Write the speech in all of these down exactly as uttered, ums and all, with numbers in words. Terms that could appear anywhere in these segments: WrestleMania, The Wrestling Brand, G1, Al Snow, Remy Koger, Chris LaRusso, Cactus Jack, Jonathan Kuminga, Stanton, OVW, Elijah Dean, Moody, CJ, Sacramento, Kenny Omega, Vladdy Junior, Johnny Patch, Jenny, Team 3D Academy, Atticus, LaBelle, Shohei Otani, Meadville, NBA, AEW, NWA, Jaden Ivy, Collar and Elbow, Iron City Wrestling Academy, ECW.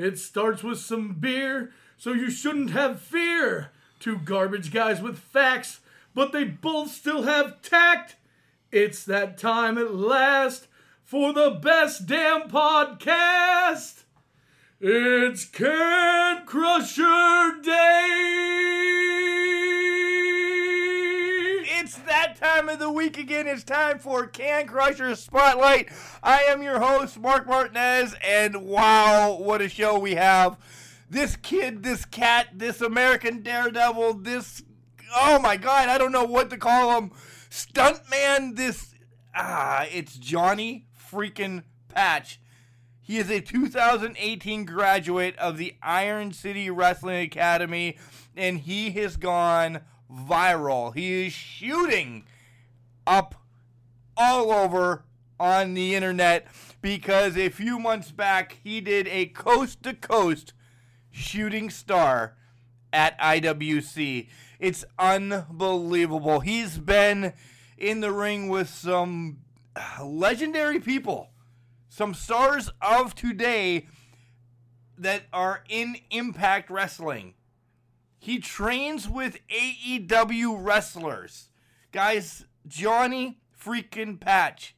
It starts with some beer, so you shouldn't have fear. Two garbage guys with facts, but they both still have tact. It's that time at last for the best damn podcast. It's Can Crusher Day. It's that time of the week again. It's time for Can Crusher Spotlight. I am your host, Mark Martinez, and wow, what a show we have. This kid, this cat, this American Daredevil, this, oh my God, I don't know what to call him, stuntman, this, ah, it's Johnny freaking Patch. He is a two thousand eighteen graduate of the Iron City Wrestling Academy, and he has gone viral. He is shooting up all over on the internet because a few months back he did a coast-to-coast shooting star at I W C. It's unbelievable. He's been in the ring with some legendary people, some stars of today that are in Impact Wrestling. He trains with A E W wrestlers. Guys, Johnny freaking Patch.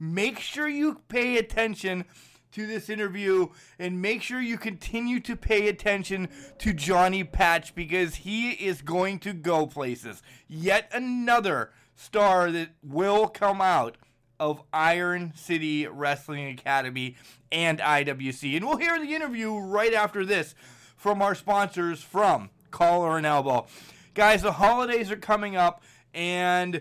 Make sure you pay attention to this interview and make sure you continue to pay attention to Johnny Patch because he is going to go places. Yet another star that will come out of Iron City Wrestling Academy and I W C. And we'll hear the interview right after this from our sponsors from Collar and Elbow. Guys, the holidays are coming up and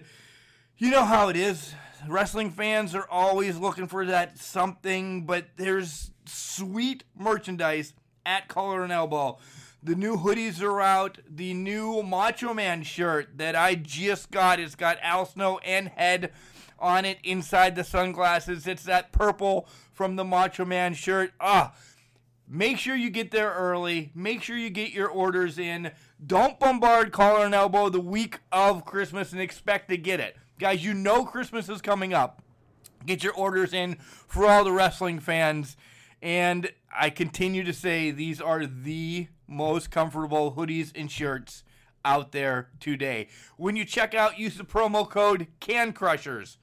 you know how it is. Wrestling fans are always looking for that something, but there's sweet merchandise at Collar and Elbow. The new hoodies are out. The new Macho Man shirt that I just got. It's got Al Snow and Head on it inside the sunglasses. It's that purple from the Macho Man shirt. Ah, make sure you get there early. Make sure you get your orders in. Don't bombard Collar and Elbow the week of Christmas and expect to get it. Guys, you know Christmas is coming up. Get your orders in for all the wrestling fans. And I continue to say these are the most comfortable hoodies and shirts out there today. When you check out, use the promo code CANCRUSHERS.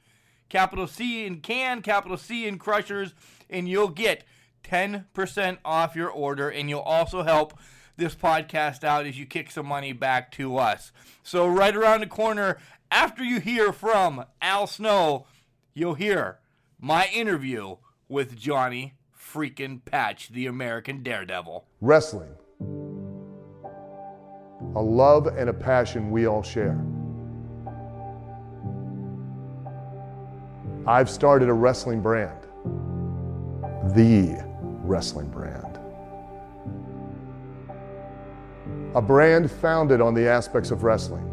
Capital C in CAN, capital C in CRUSHERS. And you'll get ten percent off your order. And you'll also help this podcast out as you kick some money back to us. So right around the corner, after you hear from Al Snow, you'll hear my interview with Johnny freaking Patch, the American Daredevil. Wrestling. A love and a passion we all share. I've started a wrestling brand. The wrestling brand. A brand founded on the aspects of wrestling.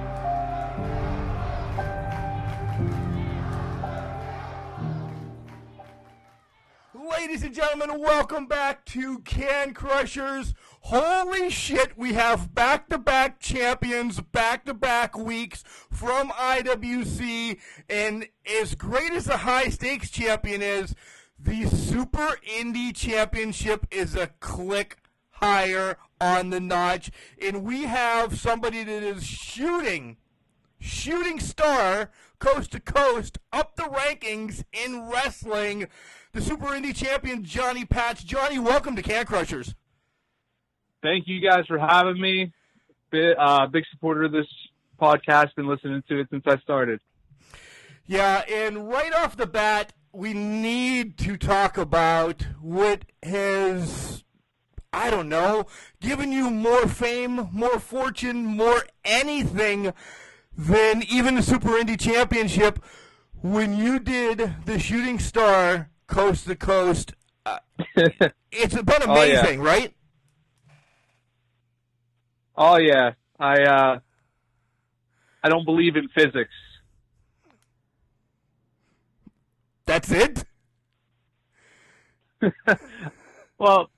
Ladies and gentlemen, welcome back to Can Crushers. Holy shit, we have back-to-back champions, back-to-back weeks from I W C, and as great as the high-stakes champion is, the Super Indie Championship is a click higher on the notch, and we have somebody that is shooting, shooting star, coast-to-coast, up the rankings in wrestling. The Super Indie Champion, Johnny Patch. Johnny, welcome to Can Crushers. thank you guys for having me. Big, uh, big supporter of this podcast. Been listening to it since I started. Yeah, and right off the bat, we need to talk about what has, I don't know, given you more fame, more fortune, more anything than even the Super Indy Championship when you did the Shooting Star Coast to Coast. Uh, it's been amazing, oh, yeah. right? Oh, yeah. I, uh, I don't believe in physics. That's it? Well,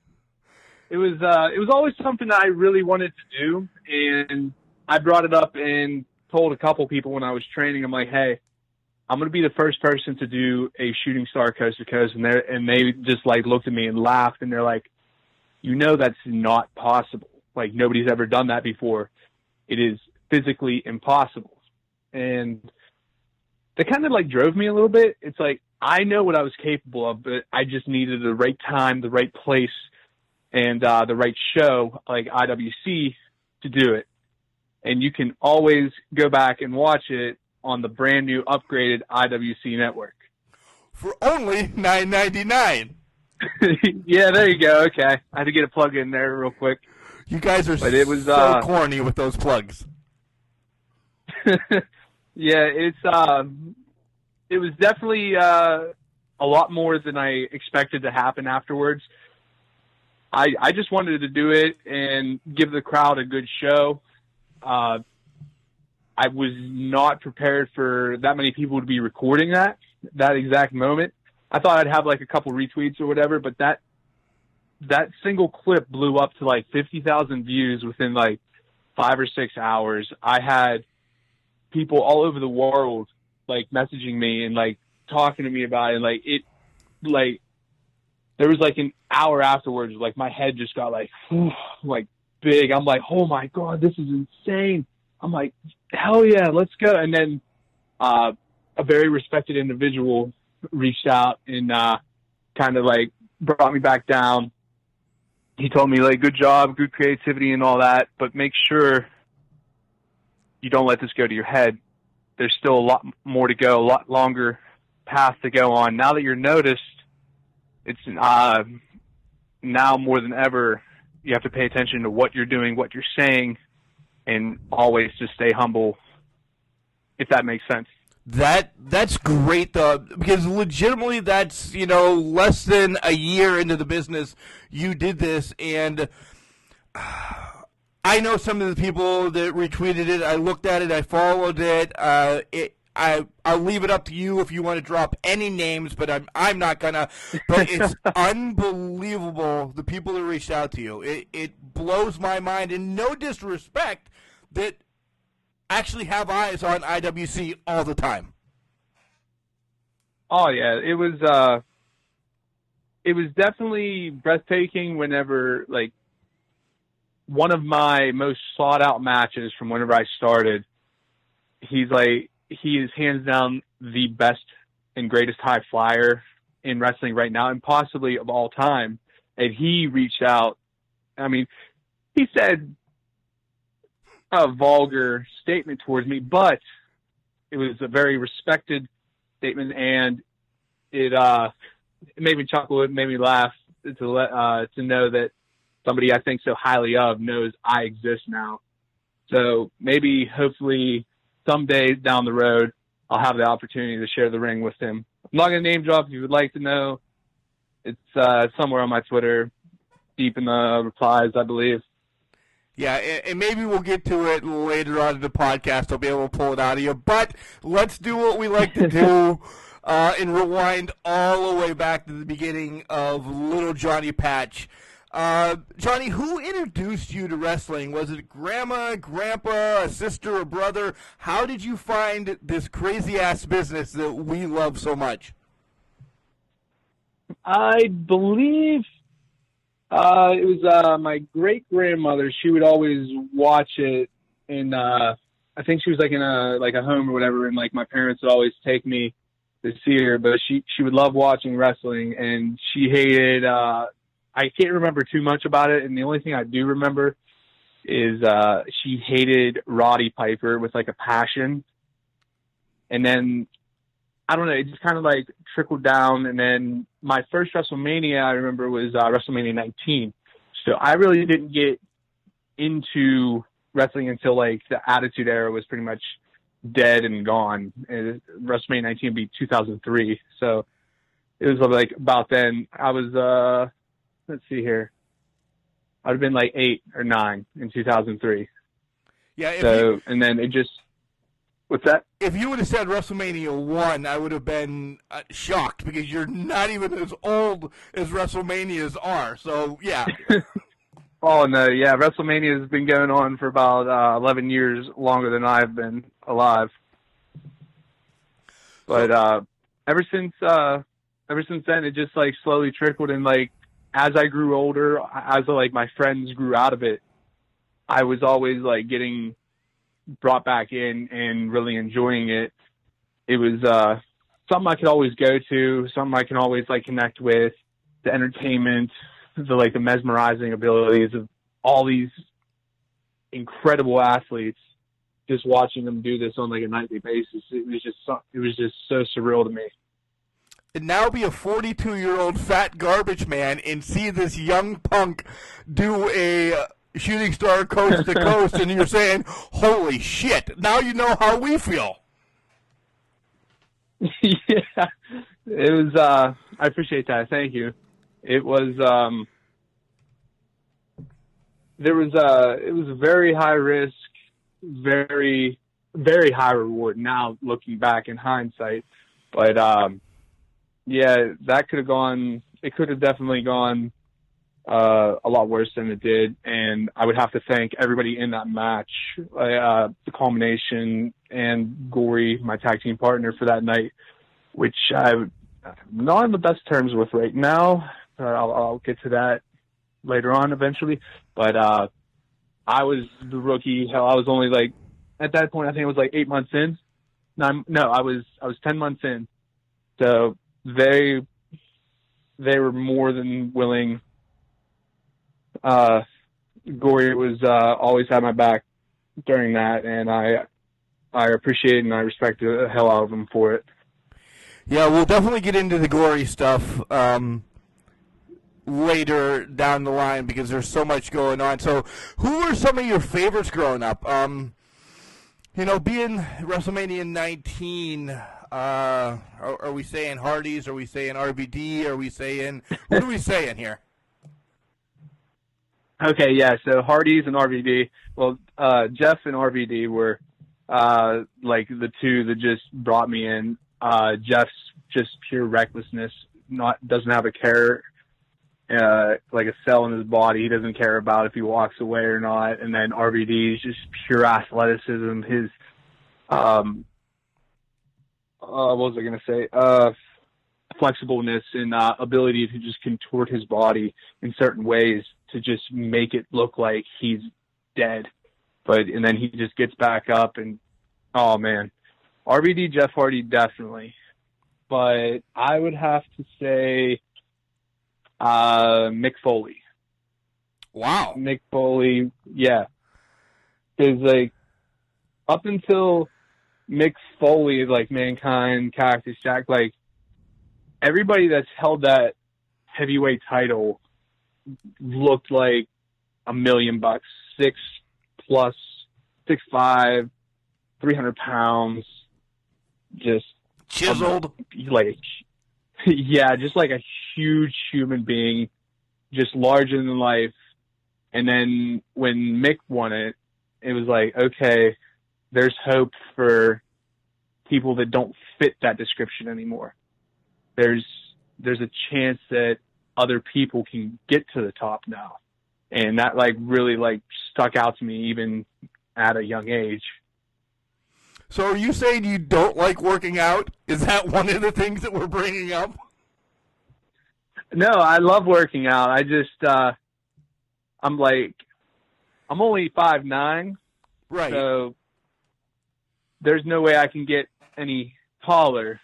it was uh, it was always something that I really wanted to do, and I brought it up and told a couple people when I was training. I'm like, hey, I'm going to be the first person to do a Shooting Star Coast to Coast, and, and they just, like, looked at me and laughed, and they're like, you know that's not possible. Like, nobody's ever done that before. It is physically impossible. And that kind of, like, drove me a little bit. It's like, I know what I was capable of, but I just needed the right time, the right place, and uh, the right show, like I W C, to do it. And you can always go back and watch it on the brand new upgraded I W C network. For only nine ninety-nine. Yeah, there you go. Okay. I had to get a plug in there real quick. You guys are but it was, so uh, corny with those plugs. Yeah, it's um, it was definitely uh, a lot more than I expected to happen afterwards. I I just wanted to do it and give the crowd a good show. Uh, I was not prepared for that many people to be recording that, that exact moment. I thought I'd have like a couple retweets or whatever, but that that single clip blew up to like fifty thousand views within like five or six hours. I had people all over the world like messaging me and like talking to me about it, and like it like there was like an hour afterwards like my head just got like like big. I'm like, oh my god, this is insane. I'm like, hell yeah, let's go. And then uh a very respected individual reached out and uh kind of like brought me back down. He told me like, good job, good creativity and all that, but make sure you don't let this go to your head. There's still a lot more to go, a lot longer path to go on. Now that you're noticed, it's uh, now more than ever, you have to pay attention to what you're doing, what you're saying, and always just stay humble, if that makes sense. That that's great, though, because legitimately that's, you know, less than a year into the business you did this, and Uh, I know some of the people that retweeted it. I looked at it. I followed it. Uh, it I, I'll leave it up to you if you want to drop any names, but I'm I'm not going to. But it's unbelievable, the people that reached out to you. It, it blows my mind, and no disrespect, that actually have eyes on I W C all the time. Oh, yeah. It was, uh, it was definitely breathtaking whenever, like, one of my most sought out matches from whenever I started, he's like, he is hands down the best and greatest high flyer in wrestling right now and possibly of all time. And he reached out. I mean, he said a vulgar statement towards me, but it was a very respected statement, and it, uh, it made me chuckle. It made me laugh to let, uh, to know that somebody I think so highly of knows I exist now. So maybe, hopefully, someday down the road, I'll have the opportunity to share the ring with him. I'm not going to name drop. If you would like to know, it's uh, somewhere on my Twitter, deep in the replies, I believe. Yeah, and maybe we'll get to it later on in the podcast. I'll be able to pull it out of you. But let's do what we like to do. uh, and rewind all the way back to the beginning of Little Johnny Patch. Uh, Johnny, who introduced you to wrestling? Was it grandma, grandpa, a sister, a brother? How did you find this crazy-ass business that we love so much? I believe uh, it was uh, my great-grandmother. She would always watch it, and uh, I think she was like in a like a home or whatever, and like my parents would always take me to see her, but she, she would love watching wrestling, and she hated Uh, I can't remember too much about it, and the only thing I do remember is uh, she hated Roddy Piper with, like, a passion. And then, I don't know, it just kind of, like, trickled down. And then my first WrestleMania, I remember, was uh, WrestleMania nineteen. So I really didn't get into wrestling until, like, the Attitude Era was pretty much dead and gone. And WrestleMania nineteen would be two thousand three. So it was, like, about then. I was, uh, let's see here. I'd have been like eight or nine in two thousand three. Yeah. So, you, and then it just, what's that? If you would have said WrestleMania one, I would have been uh, shocked because you're not even as old as WrestleManias are. So, yeah. Oh, no. Yeah. WrestleMania has been going on for about uh, eleven years longer than I've been alive. But uh, ever since, uh, ever since then, it just like slowly trickled and like, as I grew older, as like my friends grew out of it, I was always like getting brought back in and really enjoying it. It was uh, something I could always go to, something I can always like connect with, the entertainment, the like the mesmerizing abilities of all these incredible athletes. Just watching them do this on like a nightly basis, it was just so, it was just so surreal to me. And now be a forty-two-year-old fat garbage man and see this young punk do a shooting star coast to coast, and you're saying, holy shit, now you know how we feel. Yeah, it was, uh, I appreciate that. Thank you. It was, um, there was, uh, it was very high risk, very, very high reward now looking back in hindsight, but, um, yeah, that could have gone, it could have definitely gone uh, a lot worse than it did. And I would have to thank everybody in that match, uh, the culmination, and Gory, my tag team partner for that night, which I'm not on the best terms with right now. I'll, I'll get to that later on eventually. But uh, I was the rookie. Hell, I was only like, at that point, I think it was like eight months in. Nine, no, I was I was ten months in. So they they were more than willing. Uh, Gory was uh, always had my back during that, and I I appreciate and I respect the hell out of them for it. Yeah, we'll definitely get into the Gory stuff um, later down the line because there's so much going on. So, who were some of your favorites growing up? Um, you know, being WrestleMania nineteen. Uh, are, are we saying Hardy's? Are we saying R V D? Are we saying, what are we saying here? Okay, yeah, so Hardy's and R V D. Well, uh, Jeff and R V D were, uh, like, the two that just brought me in. Uh, Jeff's just pure recklessness, not doesn't have a care, uh, like a cell in his body. He doesn't care about if he walks away or not. And then R V D's just pure athleticism. His, um... Uh, what was I going to say? Uh, flexibleness and uh, ability to just contort his body in certain ways to just make it look like he's dead. But, and then he just gets back up and, oh man, R V D, Jeff Hardy, definitely. But I would have to say, uh, Mick Foley. Wow. Mick Foley. Yeah. Is like up until Mick Foley, like Mankind, Cactus Jack, like everybody that's held that heavyweight title looked like a million bucks, six plus, six five, three hundred pounds, just chiseled, a, like yeah, just like a huge human being, just larger than life. And then when Mick won it, it was like okay, there's hope for people that don't fit that description anymore. There's there's a chance that other people can get to the top now. And that like really like stuck out to me even at a young age. So are you saying you don't like working out? Is that one of the things that we're bringing up? No, I love working out. I just, uh, I'm like, I'm only five nine. Right. So there's no way I can get any taller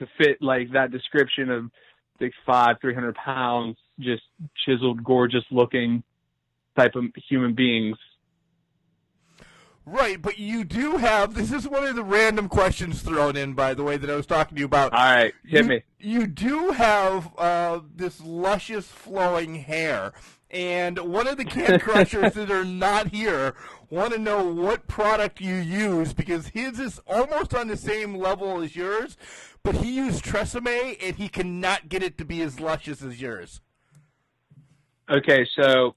to fit like that description of six five, three hundred pounds, just chiseled, gorgeous looking type of human beings. Right, but you do have, this is one of the random questions thrown in, by the way, that I was talking to you about. All right, hit you, me. You do have uh, this luscious flowing hair, and one of the can crushers that are not here want to know what product you use, because his is almost on the same level as yours, but he used Tresemme, and he cannot get it to be as luscious as yours. Okay, so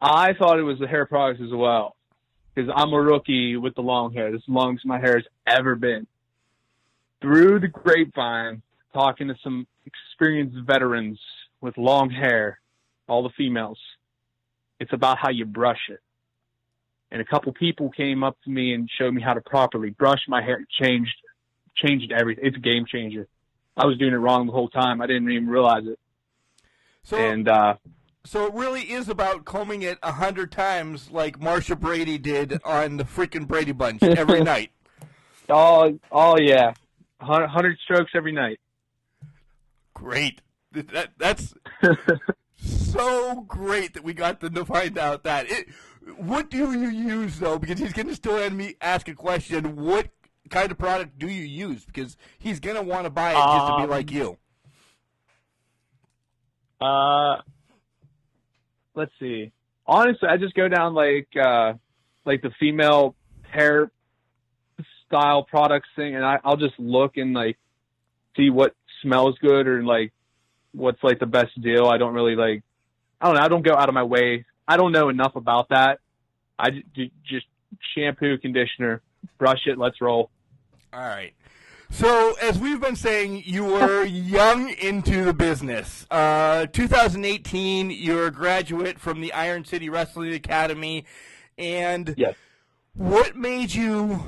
I thought it was the hair products as well, because I'm a rookie with the long hair. This is the longest my hair has ever been. Through the grapevine, talking to some experienced veterans with long hair, all the females, it's about how you brush it. And a couple people came up to me and showed me how to properly brush my hair. It changed, changed everything. It's a game changer. I was doing it wrong the whole time. I didn't even realize it. So, and, uh, So it really is about combing it a hundred times like Marsha Brady did on the freaking Brady Bunch every night. Oh, oh yeah. a hundred strokes every night. Great. That, that's so great that we got them to find out that. It, what do you use, though? Because he's going to still have me ask a question. What kind of product do you use? Because he's going to want to buy it um, just to be like you. Uh... Let's see. Honestly, I just go down like uh, like the female hair style products thing, and I, I'll just look and like see what smells good or like what's like the best deal. I don't really like. I don't know. I don't go out of my way. I don't know enough about that. I j- just shampoo, conditioner, brush it. Let's roll. All right. So, as we've been saying, you were young into the business. Uh, two thousand eighteen, you're a graduate from the Iron City Wrestling Academy. And yes. What made you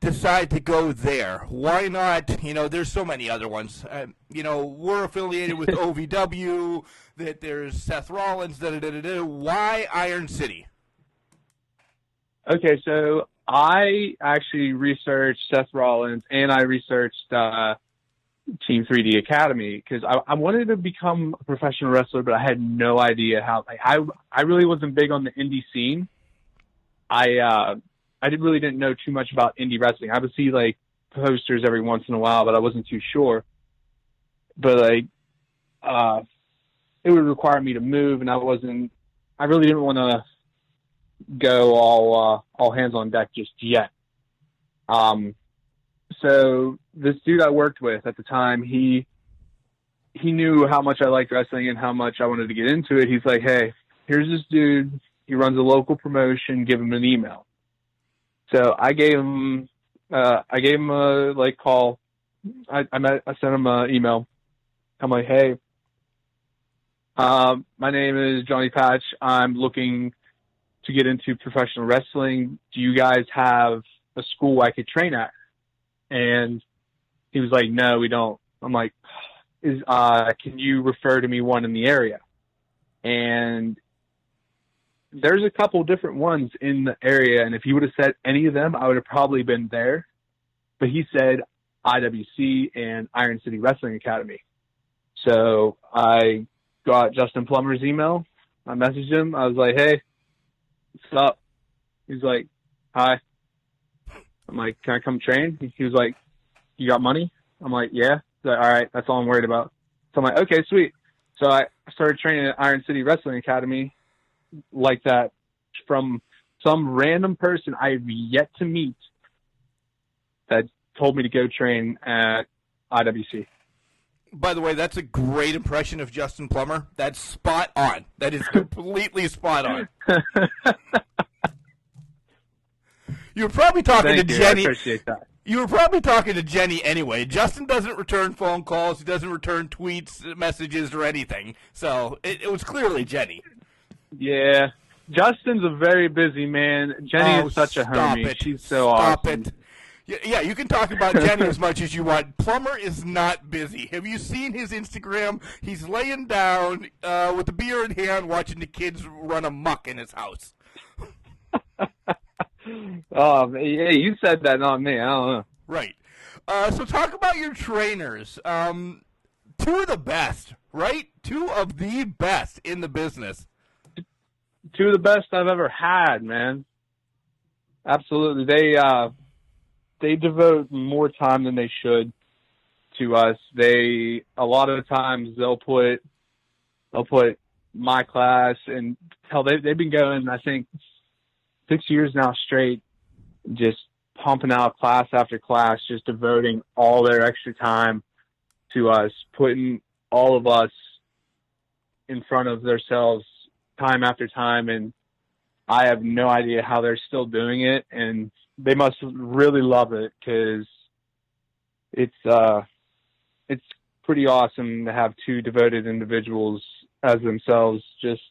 decide to go there? Why not? You know, there's so many other ones. Uh, you know, we're affiliated with O V W, that there's Seth Rollins, da-da-da-da-da. Why Iron City? Okay, so I actually researched Seth Rollins, and I researched uh, Team three D Academy, because I, I wanted to become a professional wrestler, but I had no idea how. Like, I I really wasn't big on the indie scene. I uh, I did, really didn't know too much about indie wrestling. I would see like posters every once in a while, but I wasn't too sure. But like, uh, it would require me to move, and I wasn't. I really didn't want to go all uh, all hands on deck just yet. Um, so this dude I worked with at the time, he he knew how much I liked wrestling and how much I wanted to get into it. He's like, "Hey, here's this dude. He runs a local promotion. Give him an email." So I gave him uh, I gave him a like call. I I, met, I sent him an email. I'm like, "Hey, uh, my name is Johnny Patch. I'm looking to get into professional wrestling. Do you guys have a school I could train at?" And he was like, "No, we don't." I'm like, "Is uh, can you refer to me one in the area?" And there's a couple different ones in the area, and if he would have said any of them, I would have probably been there. But he said I W C and Iron City Wrestling Academy. So I got Justin Plummer's email. I messaged him. I was like, "Hey, what's up?" He's like, "Hi." I'm like, "Can I come train?" He was like, "You got money?" I'm like, "Yeah." He's like, "All right, that's all I'm worried about." So I'm like, "Okay, sweet." So I started training at Iron City Wrestling Academy like that from some random person I've yet to meet that told me to go train at I W C. By the way, that's a great impression of Justin Plummer. That's spot on. That is completely spot on. You were probably talking Thank to you. Jenny. I appreciate that. You were probably talking to Jenny anyway. Justin doesn't return phone calls. He doesn't return tweets, messages, or anything. So it, it was clearly Jenny. Yeah. Justin's a very busy man. Jenny oh, is such a homie. It. She's so stop awesome. It. Yeah, you can talk about Jenny as much as you want. Plummer is not busy. Have you seen his Instagram? He's laying down uh, with a beer in hand watching the kids run amok in his house. Oh, yeah, you said that, not me. I don't know. Right. Uh, so talk about your trainers. Um, two of the best, right? Two of the best in the business. Two of the best I've ever had, man. Absolutely. They uh, they devote more time than they should to us. They a lot of the times they'll put they'll put my class and hell, they they've been going, I think, six years now straight, just pumping out class after class, just devoting all their extra time to us, putting all of us in front of themselves time after time, and I have no idea how they're still doing it, and they must really love it, because it's uh, it's pretty awesome to have two devoted individuals as themselves, just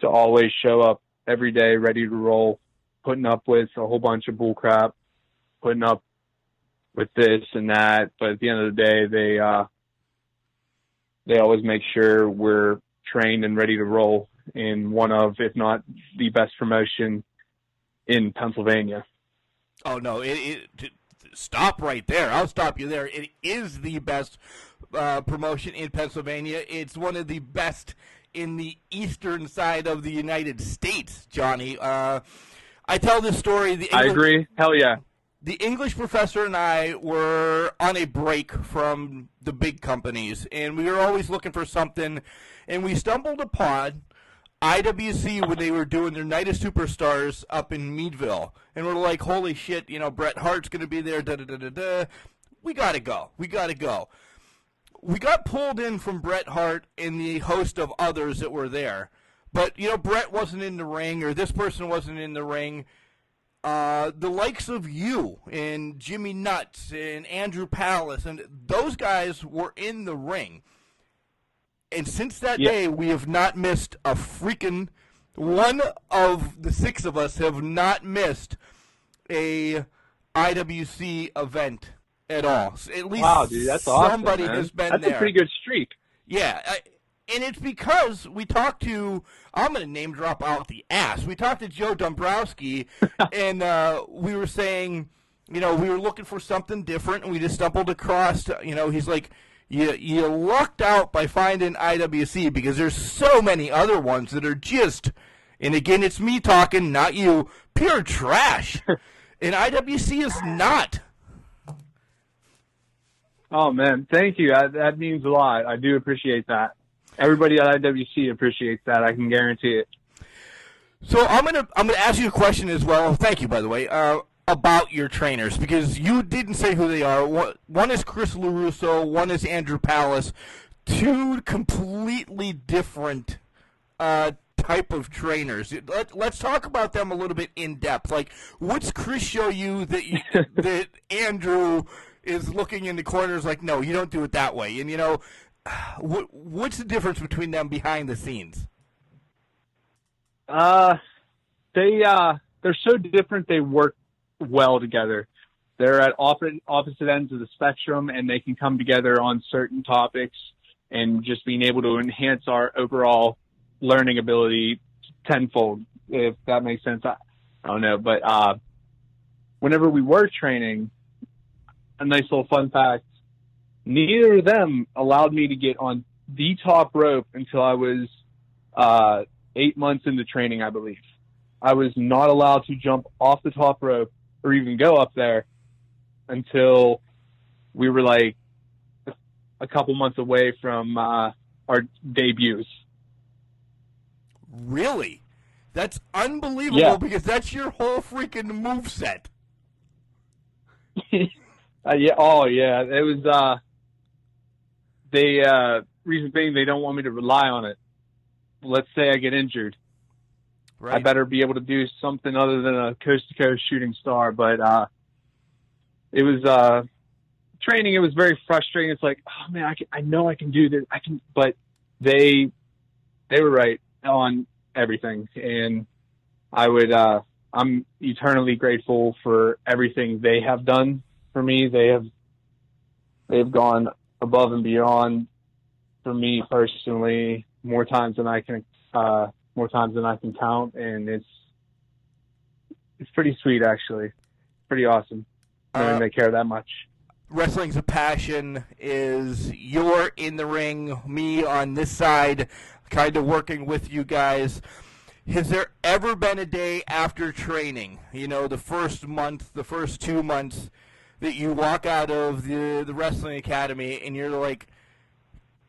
to always show up every day ready to roll, putting up with a whole bunch of bull crap, putting up with this and that, but at the end of the day, they uh, they always make sure we're trained and ready to roll in one of, if not the best promotion in Pennsylvania. Oh, no. It, it, to, stop right there. I'll stop you there. It is the best uh, promotion in Pennsylvania. It's one of the best in the eastern side of the United States, Johnny. Uh, I tell this story. The English, I agree. Hell yeah. The English professor and I were on a break from the big companies, and we were always looking for something, and we stumbled upon I W C when they were doing their Night of Superstars up in Meadville, and we're like, holy shit, you know, Bret Hart's going to be there, da-da-da-da-da. We got to go. We got to go. We got pulled in from Bret Hart and the host of others that were there. But, you know, Bret wasn't in the ring, or this person wasn't in the ring. Uh, the likes of you and Jimmy Nuts and Andrew Palace, and those guys were in the ring. And since that yeah. day, we have not missed a freaking one of the six of us have not missed a I W C event at all. At least wow, dude, that's somebody awesome, man. Has been that's there. That's a pretty good streak. Yeah, I, and it's because we talked to I'm going to name drop out the ass. We talked to Joe Dombrowski, and uh, we were saying, you know, we were looking for something different, and we just stumbled across. You know, he's like. You, you lucked out by finding I W C because there's so many other ones that are just, and again, it's me talking, not you, pure trash. And I W C is not. Oh, man, thank you. I, that means a lot. I do appreciate that. Everybody at I W C appreciates that. I can guarantee it. So I'm going to I'm gonna ask you a question as well. Thank you, by the way. Uh, about your trainers, because you didn't say who they are. One is Chris LaRusso, one is Andrew Palace. Two completely different uh, type of trainers. Let, let's talk about them a little bit in depth. Like, what's Chris show you that you, that Andrew is looking in the corners like, no, you don't do it that way? And, you know, what, what's the difference between them behind the scenes? Uh, they, uh, they're so different, they work well together. They're at opposite opposite ends of the spectrum, and they can come together on certain topics, and just being able to enhance our overall learning ability tenfold, if that makes sense. I, I don't know, but uh whenever we were training, a nice little fun fact, neither of them allowed me to get on the top rope until I was uh eight months into training, I believe. I was not allowed to jump off the top rope or even go up there until we were like a couple months away from uh, our debuts. Really? That's unbelievable yeah. because that's your whole freaking moveset. uh, yeah. Oh, yeah. It was uh, the uh, reason being they don't want me to rely on it. Let's say I get injured. Right. I better be able to do something other than a coast-to-coast shooting star. But uh, it was uh, training. It was very frustrating. It's like, oh, man, I, can, I know I can do this. I can, but they they were right on everything. And I would, uh, I'm eternally grateful for everything they have done for me. They have they've gone above and beyond for me personally more times than I can uh more times than I can count, and it's it's pretty sweet, actually. Pretty awesome. I don't uh, even care that much. wrestling's a passion is you're in the ring, me on this side, kind of working with you guys. Has there ever been a day after training, you know, the first month, the first two months, that you walk out of the, the wrestling academy and you're like,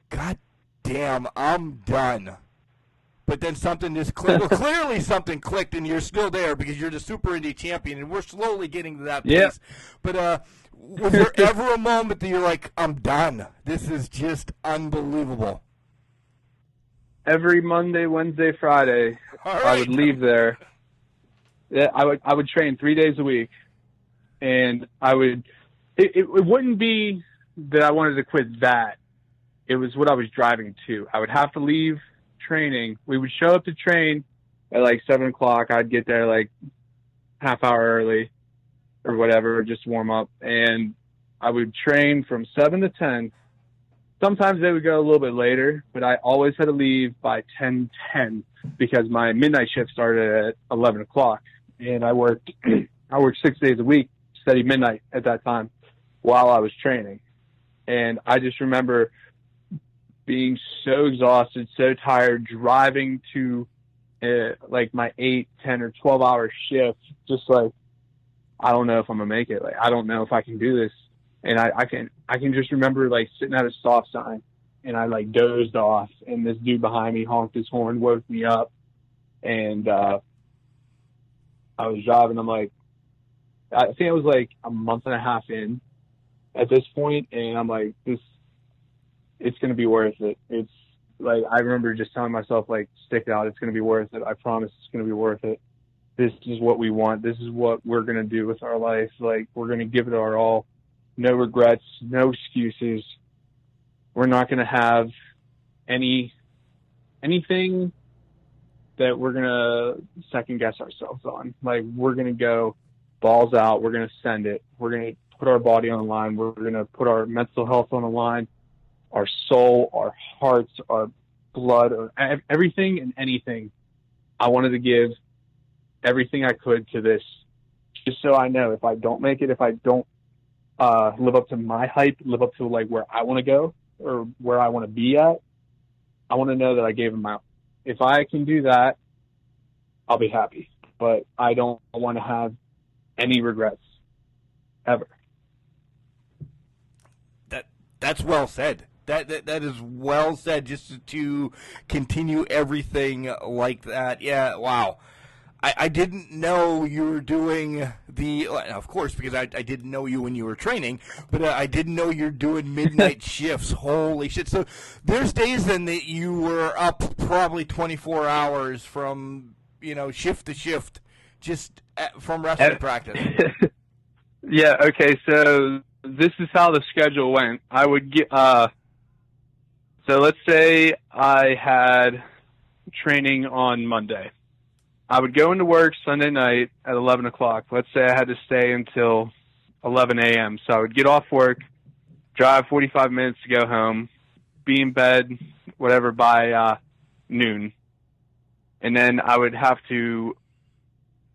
God damn, I'm done. But then something just clicked. Well, clearly something clicked, and you're still there because you're the Super Indie champion, and we're slowly getting to that place. Yep. But uh, was there ever a moment that you're like, I'm done. This is just unbelievable. Every Monday, Wednesday, Friday, right. I would leave there. Yeah, I would I would train three days a week, and I would. It, it, it wouldn't be that I wanted to quit that. It was what I was driving to. I would have to leave training. We would show up to train at like seven o'clock. I'd get there like half hour early or whatever, just warm up, and I would train from seven to ten. Sometimes they would go a little bit later, but I always had to leave by ten ten because my midnight shift started at eleven o'clock, and I worked I worked six days a week, steady midnight at that time, while I was training. And I just remember being so exhausted, so tired, driving to uh, like my eight, ten, or twelve hour shift, just like, I don't know if I'm gonna make it. Like, I don't know if I can do this. And I, I can I can just remember like sitting at a stop sign, and I like dozed off, and this dude behind me honked his horn, woke me up, and uh, I was driving. I'm like, I think it was like a month and a half in at this point, and I'm like, this, it's gonna be worth it. It's like, I remember just telling myself like, stick it out. It's gonna be worth it. I promise it's gonna be worth it. This is what we want. This is what we're gonna do with our life. Like, we're gonna give it our all. No regrets, no excuses. We're not going to have any anything that we're going to second guess ourselves on. Like, we're going to go balls out. We're going to send it. We're going to put our body on the line. We're going to put our mental health on the line, our soul, our hearts, our blood, or everything and anything. I wanted to give everything I could to this, just so I know if I don't make it, if I don't Uh, live up to my hype, live up to like where I want to go or where I want to be at, I want to know that I gave them out. If I can do that, I'll be happy. But I don't want to have any regrets ever. That that's well said. That, that that is well said. Just to, to continue everything like that. Yeah. Wow. I, I didn't know you were doing the, of course, because I, I didn't know you when you were training, but uh, I didn't know you're doing midnight shifts. Holy shit. So there's days then that you were up probably twenty-four hours from, you know, shift to shift, just at, from wrestling practice. Yeah. Okay. So this is how the schedule went. I would get, uh, so let's say I had training on Monday. I would go into work Sunday night at eleven o'clock. Let's say I had to stay until eleven a m So I would get off work, drive forty-five minutes to go home, be in bed, whatever, by uh, noon. And then I would have to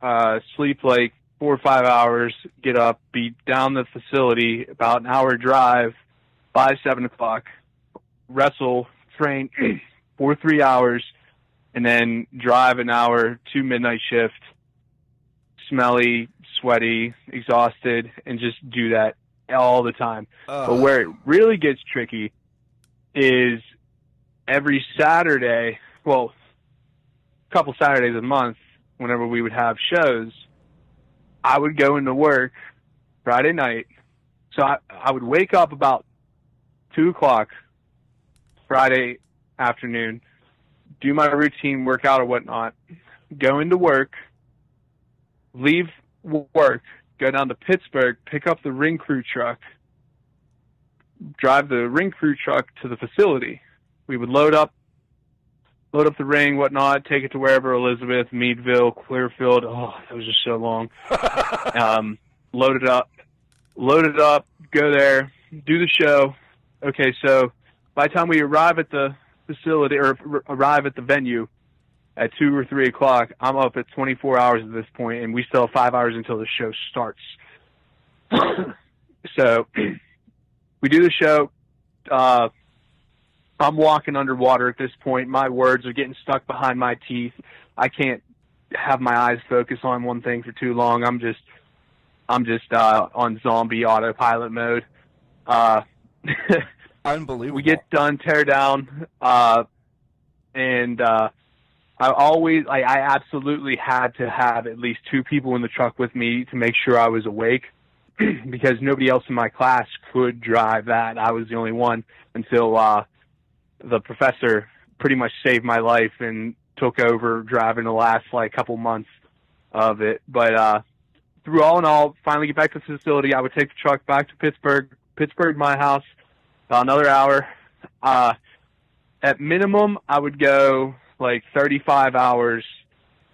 uh, sleep like four or five hours, get up, be down the facility, about an hour drive, by seven o'clock, wrestle, train for three hours, and then drive an hour to midnight shift, smelly, sweaty, exhausted, and just do that all the time. Uh, but where it really gets tricky is every Saturday, well, a couple Saturdays a month, whenever we would have shows, I would go into work Friday night. So I, I would wake up about two o'clock Friday afternoon, do my routine, workout or whatnot, go into work, leave work, go down to Pittsburgh, pick up the ring crew truck, drive the ring crew truck to the facility. We would load up, load up the ring, whatnot, take it to wherever, Elizabeth, Meadville, Clearfield. Oh, that was just so long. um, load it up, load it up, go there, do the show. Okay, so by the time we arrive at the facility or arrive at the venue at two or three o'clock, I'm up at twenty-four hours at this point, and we still have five hours until the show starts. So We do the show. Uh, I'm walking underwater at this point. My words are getting stuck behind my teeth. I can't have my eyes focus on one thing for too long. I'm just, I'm just uh, on zombie autopilot mode. Uh, Unbelievable. We get done, tear down, uh, and uh, I always, I, I absolutely had to have at least two people in the truck with me to make sure I was awake, because nobody else in my class could drive that. I was the only one until uh, the professor pretty much saved my life and took over driving the last like couple months of it. But uh, through all in all, finally get back to the facility. I would take the truck back to Pittsburgh, Pittsburgh, my house, about another hour. Uh, at minimum, I would go like thirty-five hours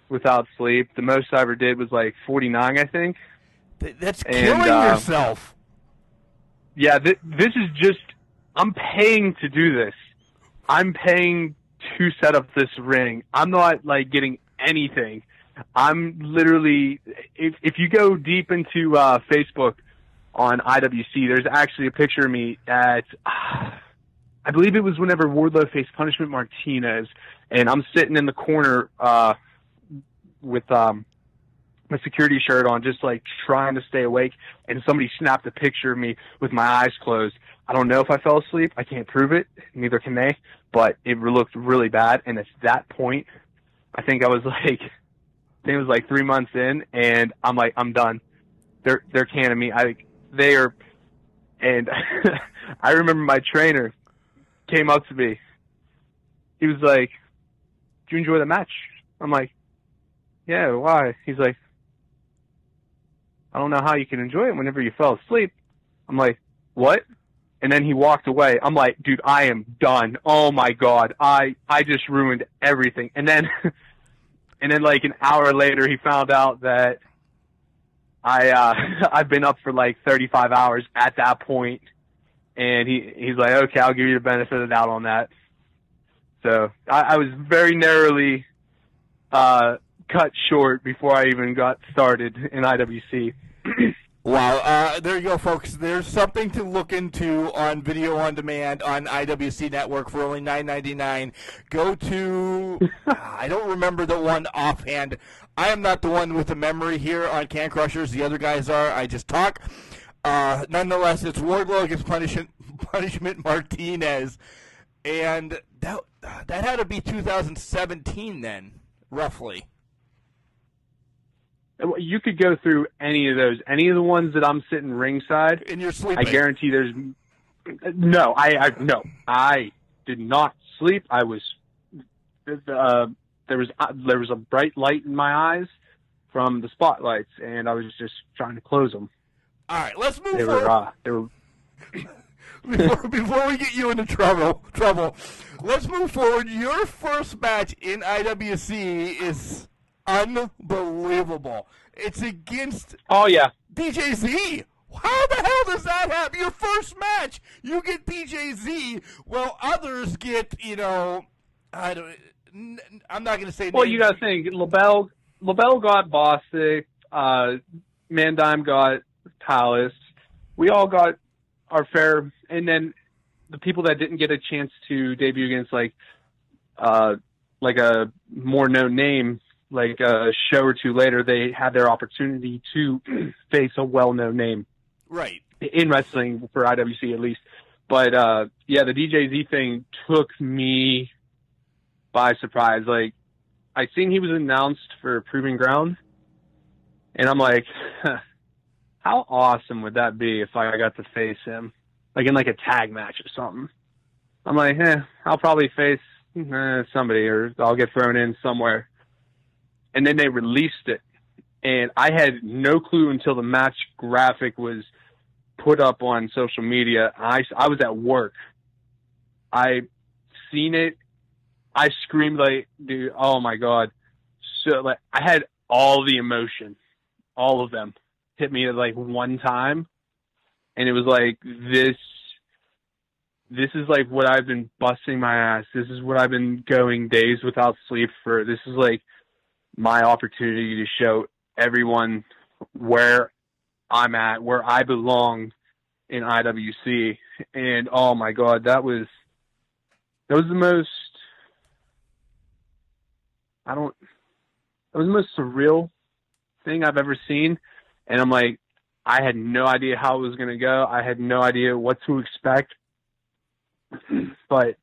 without sleep. The most I ever did was like forty-nine, I think. That's killing and, uh, yourself. Yeah, th- this is just, I'm paying to do this. I'm paying to set up this ring. I'm not, like, getting anything. I'm literally, if if you go deep into uh, Facebook on I W C, there's actually a picture of me at, uh, I believe it was whenever Wardlow faced Punishment Martinez, and I'm sitting in the corner uh, with, um, my security shirt on, just like trying to stay awake, and somebody snapped a picture of me with my eyes closed. I don't know if I fell asleep. I can't prove it. Neither can they, but it looked really bad. And at that point, I think I was like, I think it was like three months in, and I'm like, I'm done. They're, they're canning me. I, they are. And I remember my trainer came up to me. He was like, "Do you enjoy the match?" I'm like, "Yeah, why?" He's like, "I don't know how you can enjoy it whenever you fell asleep." I'm like, "What?" And then he walked away. I'm like, dude, I am done. Oh my God. I, I just ruined everything. And then, and then like an hour later, he found out that I, uh, I've been up for like thirty-five hours at that point. And he, he's like, "Okay, I'll give you the benefit of the doubt on that." So I, I was very narrowly, uh, cut short before I even got started in I W C. Wow. Uh, there you go, folks. There's something to look into on Video On Demand on I W C Network for only nine ninety-nine. Go to, I don't remember the one offhand. I am not the one with the memory here on Can Crushers. The other guys are. I just talk. Uh, nonetheless, it's Wardlow against Punishment, Punishment Martinez. And that, that had to be two thousand seventeen then, roughly. You could go through any of those, any of the ones that I'm sitting ringside. And you're sleeping. I guarantee there's no. I, I no. I did not sleep. I was uh, there was uh, there was a bright light in my eyes from the spotlights, and I was just trying to close them. All right, let's move. They forward. were. Uh, they were. Before, before we get you into trouble, trouble. Let's move forward. Your first match in I W C is unbelievable. It's against oh yeah D J Z. How the hell does that happen? Your first match, you get D J Z, while others get, you know, I don't. I'm not going to say. Well, names. You got to think. LaBelle, LaBelle got Bostic. Uh, Mandime got Palace. We all got our fair, and then the people that didn't get a chance to debut against like, uh, like a more known name. Like a show or two later, they had their opportunity to face a well-known name, right? In wrestling, for I W C at least. But uh, yeah, the D J Z thing took me by surprise. Like, I seen he was announced for Proving Ground, and I'm like, huh, how awesome would that be if I got to face him, like in like a tag match or something? I'm like, eh, I'll probably face eh, somebody, or I'll get thrown in somewhere. And then they released it, and I had no clue until the match graphic was put up on social media. I, I was at work. I seen it. I screamed like, dude, oh my God. So like, I had all the emotion, all of them hit me at like one time. And it was like, this, this is like what I've been busting my ass. This is what I've been going days without sleep for. This is like my opportunity to show everyone where I'm at, where I belong in I W C. and oh my God, that was that was the most I don't that was the most surreal thing I've ever seen. And I'm like, I had no idea how it was going to go. I had no idea what to expect. But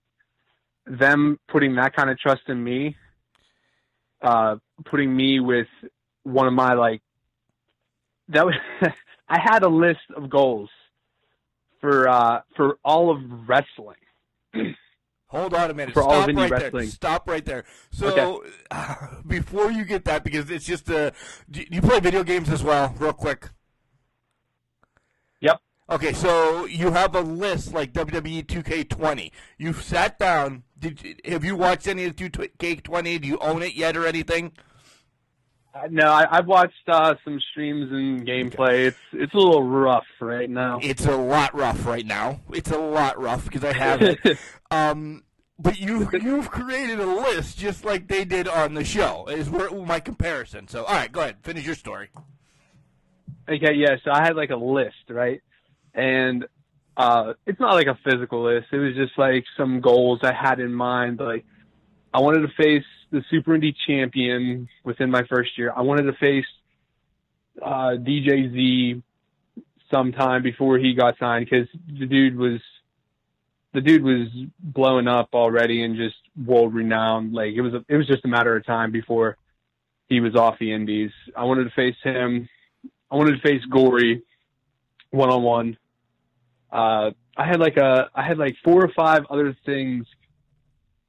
them putting that kind of trust in me, uh, putting me with one of my, like, that was, I had a list of goals for, uh, for all of wrestling. Hold on a minute. For Stop all of right wrestling. There. Stop right there. So okay. uh, before you get that, because it's just, uh, do you play video games as well, real quick? Yep. Okay, so you have a list like W W E two K twenty. You've sat down. Did you, have you watched any of two K twenty? Do you own it yet or anything? Uh, no, I, I've watched uh, some streams and gameplay. Okay. It's it's a little rough right now. It's a lot rough right now. It's a lot rough because I have it. um, but you you've created a list just like they did on the show. Is where my comparison. So all right, go ahead, finish your story. Okay, yeah, so I had like a list, right? And uh, it's not like a physical list. It was just like some goals I had in mind. Like, I wanted to face the Super Indie champion within my first year. I wanted to face uh, D J Z sometime before he got signed because the dude was the dude was blowing up already and just world renowned. Like it was a, it was just a matter of time before he was off the Indies. I wanted to face him. I wanted to face Gory one-on-one. Uh, I had like a, I had like four or five other things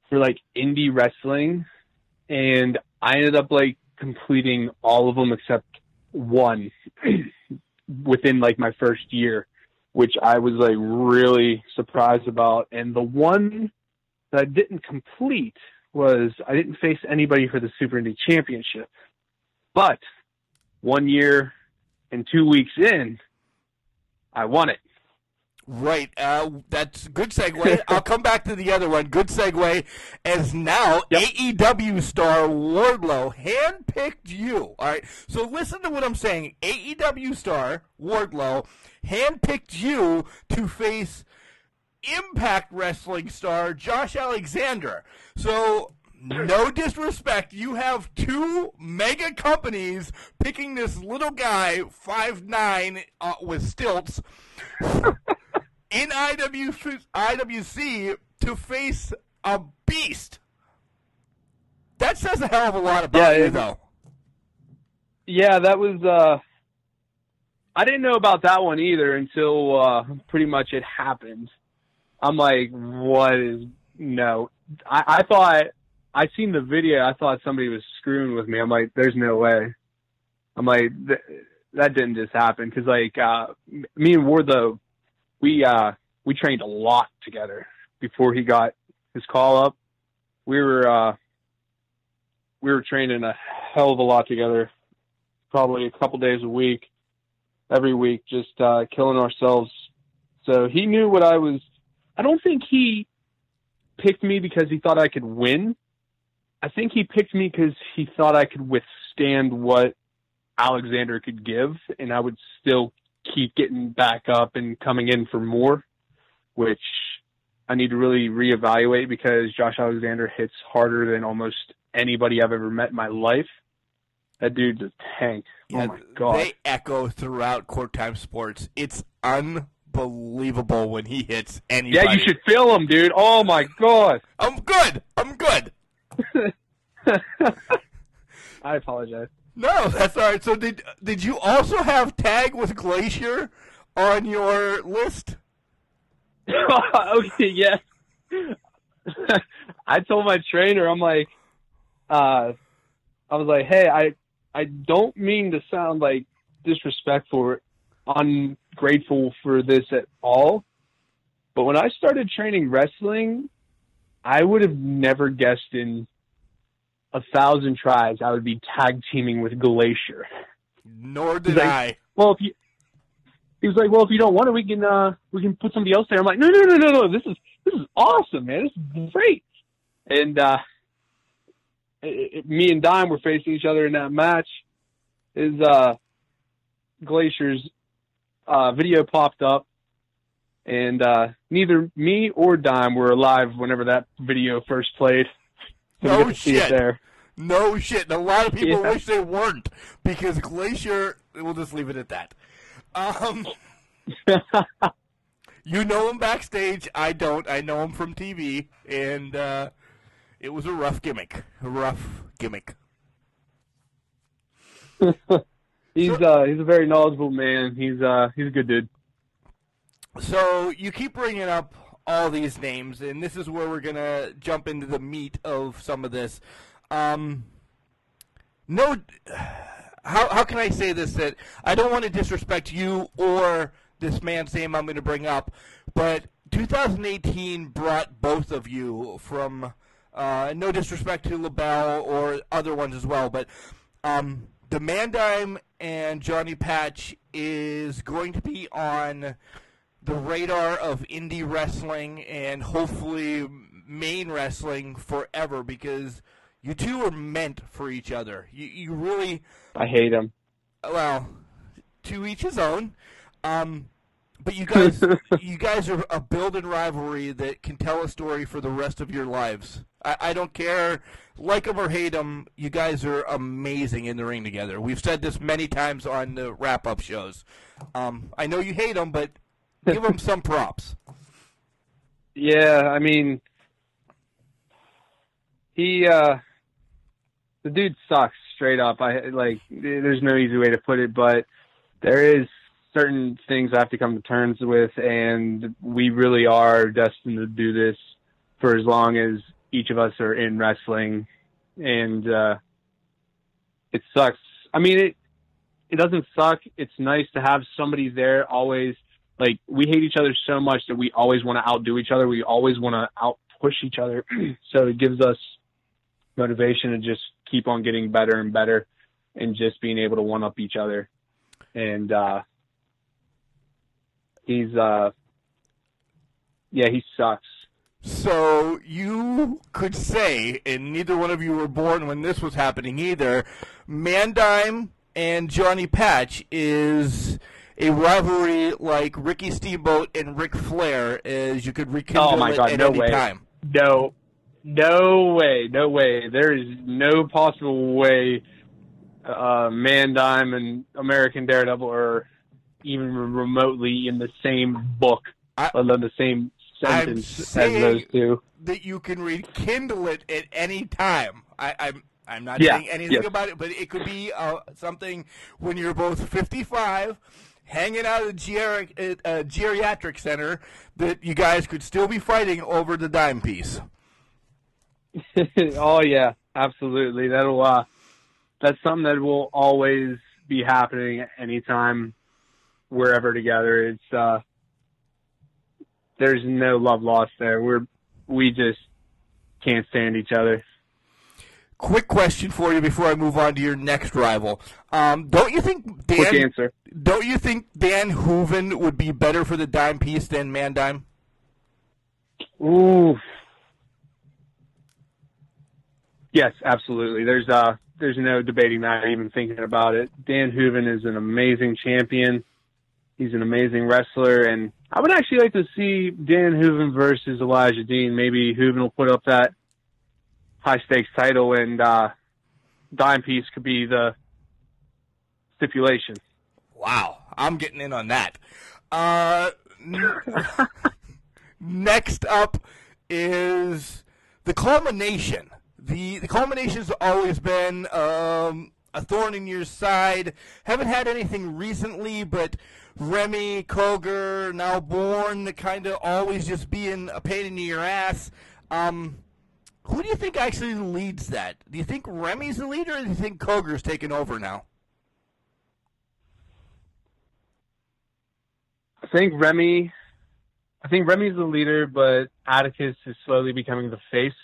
for like indie wrestling, and I ended up like completing all of them except one within like my first year, which I was like really surprised about. And the one that I didn't complete was I didn't face anybody for the Super Indie Championship, but one year and two weeks in, I won it. Right. Uh, that's a good segue. I'll come back to the other one. Good segue. As now, yep. A E W star Wardlow handpicked you. All right. So listen to what I'm saying. A E W star Wardlow handpicked you to face Impact Wrestling star Josh Alexander. So no disrespect, you have two mega companies picking this little guy, five nine, uh, with stilts, in I W C to face a beast. That says a hell of a lot about yeah, you, though. Yeah, that was... Uh, I didn't know about that one either until uh, pretty much it happened. I'm like, what is... No. I, I thought... I seen the video. I thought somebody was screwing with me. I'm like, there's no way. I'm like, th- that didn't just happen. Because, like, uh, me and Wardlow, we uh, we trained a lot together before he got his call up. We were uh, we were training a hell of a lot together, probably a couple days a week, every week, just uh, killing ourselves. So he knew what I was. I don't think he picked me because he thought I could win. I think he picked me because he thought I could withstand what Alexander could give, and I would still keep getting back up and coming in for more, which I need to really reevaluate because Josh Alexander hits harder than almost anybody I've ever met in my life. That dude's a tank. Yeah, oh, my God. They echo throughout Court Time Sports. It's unbelievable. Unbelievable when he hits anybody. Yeah, you should feel him, dude. Oh, my God. I'm good. I'm good. I apologize. No, that's all right. So did did you also have tag with Glacier on your list? Okay, yeah. I told my trainer, I'm like, uh, I was like, hey, I, I don't mean to sound, like, disrespectful or ungrateful for this at all, but when I started training wrestling, I would have never guessed in a thousand tries I would be tag teaming with Glacier. Nor did like, I. Well, if you, he was like, "Well, if you don't want it, we can uh, we can put somebody else there." I'm like, "No, no, no, no, no! This is this is awesome, man! This is great!" And uh, it, it, me and Dime were facing each other in that match. Is uh, Glacier's uh, video popped up, and uh, neither me or Dime were alive whenever that video first played. So no shit. There. No shit. And a lot of people yeah. wish they weren't, because Glacier, we'll just leave it at that. Um, you know him backstage. I don't. I know him from T V, and uh, it was a rough gimmick. A rough gimmick. He's uh, he's a very knowledgeable man. He's uh, he's a good dude. So you keep bringing up all these names, and this is where we're gonna jump into the meat of some of this. Um, no, how how can I say this? That I don't want to disrespect you or this man's name I'm going to bring up, but two thousand eighteen brought both of you from. Uh, no disrespect to LaBelle or other ones as well, but um, the Mandime and Johnny Patch is going to be on the radar of indie wrestling and hopefully main wrestling forever, because you two are meant for each other. You, you really... I hate them. Well, to each his own. Um, but you guys you guys are a building rivalry that can tell a story for the rest of your lives. I, I don't care. Like them or hate them, you guys are amazing in the ring together. We've said this many times on the wrap-up shows. Um, I know you hate them, but... give them some props. Yeah, I mean, he, uh, the dude sucks straight up. I like, there's no easy way to put it, but there is certain things I have to come to terms with, and we really are destined to do this for as long as each of us are in wrestling, and uh, it sucks. I mean, it it doesn't suck. It's nice to have somebody there always. Like, we hate each other so much that we always want to outdo each other. We always want to out-push each other. So it gives us motivation to just keep on getting better and better and just being able to one-up each other. And uh, he's, uh, yeah, he sucks. So you could say, and neither one of you were born when this was happening either, Mandime and Johnny Patch is... a rivalry like Ricky Steamboat and Ric Flair is you could rekindle oh my God, it at no any way. time. No, no way, no way. There is no possible way uh, Mandime and American Daredevil are even remotely in the same book, I, let alone the same sentence as those two. That you can rekindle it at any time. I, I'm. I'm not yeah, saying anything yes. about it, but it could be uh, something when you're both fifty-five, hanging out at a, geri- at a geriatric center, that you guys could still be fighting over the dime piece. Oh, yeah, absolutely. That'll uh, that's something that will always be happening anytime we're ever together. It's uh, there's no love lost there. We're we just can't stand each other. Quick question for you before I move on to your next rival. Um, don't you think Dan? Quick answer. Don't you think Dan Hooven would be better for the dime piece than Mandime? Ooh. Yes, absolutely. There's uh, there's no debating that or even thinking about it. Dan Hooven is an amazing champion. He's an amazing wrestler, and I would actually like to see Dan Hooven versus Elijah Dean. Maybe Hooven will put up that high-stakes title, and uh, dime piece could be the stipulation. Wow, I'm getting in on that. Uh, next up is the culmination. The, the culmination has always been um, a thorn in your side. Haven't had anything recently, but Remy Koger, now Bourne, kind of always just being a pain in your ass. Um... Who do you think actually leads that? Do you think Remy's the leader, or do you think Koger's taking over now? I think Remy, I think Remy's the leader, but Atticus is slowly becoming the face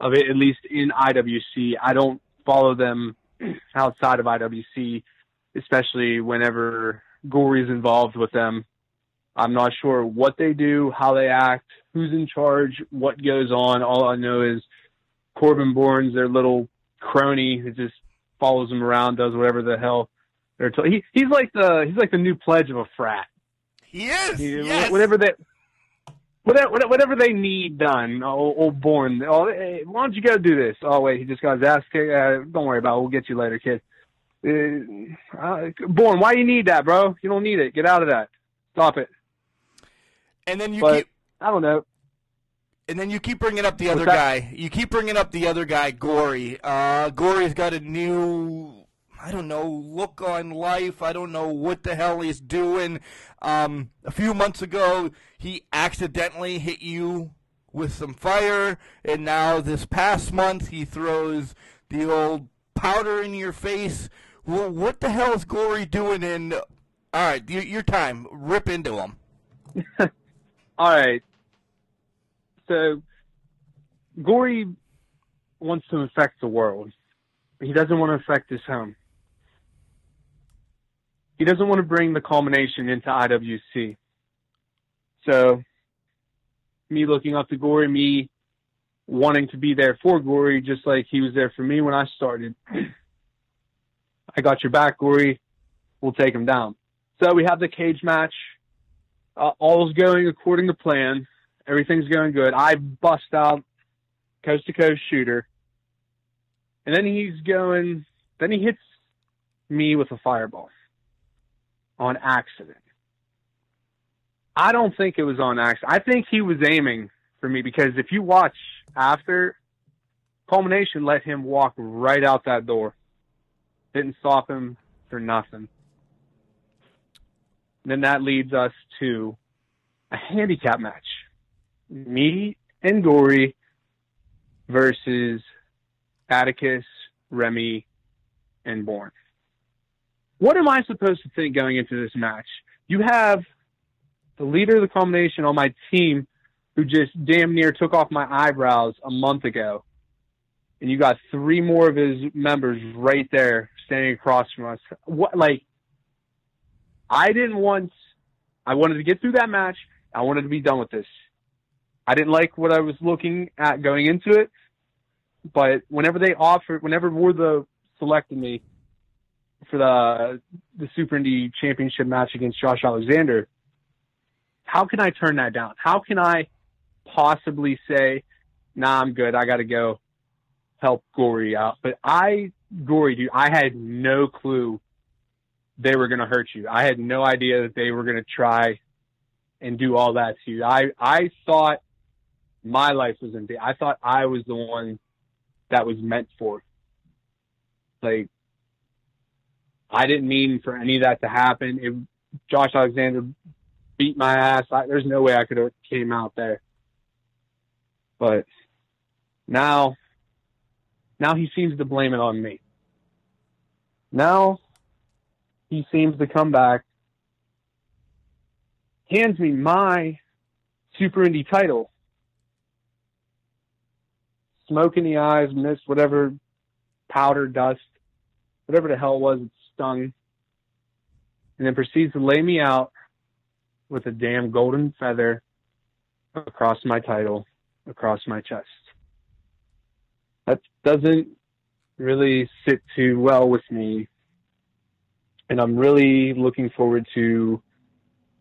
of it, at least in I W C. I don't follow them outside of I W C, especially whenever Gory's involved with them. I'm not sure what they do, how they act, who's in charge, what goes on. All I know is Corbin Bourne's their little crony who just follows them around, does whatever the hell they're told. He, he's like the he's like the new pledge of a frat. He is. He, yes. Whatever they Whatever, whatever they need done, old, old Bourne. Oh, hey, why don't you go do this? Oh, wait, he just got his ass kicked. Uh, don't worry about it. We'll get you later, kid. Uh, uh, Bourne, why you need that, bro? You don't need it. Get out of that. Stop it. And then you but, keep... I don't know. And then you keep bringing up the What's other that? guy. You keep bringing up the other guy, Gory. Uh, Gory's got a new... I don't know, look on life. I don't know what the hell he's doing. Um, a few months ago, he accidentally hit you with some fire, and now this past month, he throws the old powder in your face. Well, what the hell is Gory doing? And all right, your time. Rip into him. All right. So, Gory wants to affect the world. He doesn't want to affect his home. He doesn't want to bring the culmination into I W C. So, me looking up to Gory, me wanting to be there for Gory, just like he was there for me when I started. I got your back, Gory. We'll take him down. So, we have the cage match. Uh, all's going according to plan. Everything's going good. I bust out coast-to-coast shooter. And then he's going, then he hits me with a fireball. On accident. I don't think it was on accident. I think he was aiming for me, because if you watch after, culmination let him walk right out that door. Didn't stop him for nothing. And then that leads us to a handicap match. Me and Gory versus Atticus, Remy, and Bourne. What am I supposed to think going into this match? You have the leader of the culmination on my team who just damn near took off my eyebrows a month ago. And you got three more of his members right there standing across from us. What, like, I didn't want, I wanted to get through that match. I wanted to be done with this. I didn't like what I was looking at going into it. But whenever they offered, whenever Wardlow selected me for the the Super Indie Championship match against Josh Alexander, how can I turn that down? How can I possibly say, nah, I'm good. I got to go help Gory out. But I, Gory, dude, I had no clue they were going to hurt you. I had no idea that they were going to try and do all that to you. I, I thought my life was in danger. I thought I was the one that was meant for. Like, I didn't mean for any of that to happen. It, Josh Alexander beat my ass. I, there's no way I could have came out there. But now, now he seems to blame it on me. Now he seems to come back, hands me my Super Indie title. Smoke in the eyes, mist, whatever, powder, dust, whatever the hell it was, it stung. And then proceeds to lay me out with a damn golden feather across my title, across my chest. That doesn't really sit too well with me. And I'm really looking forward to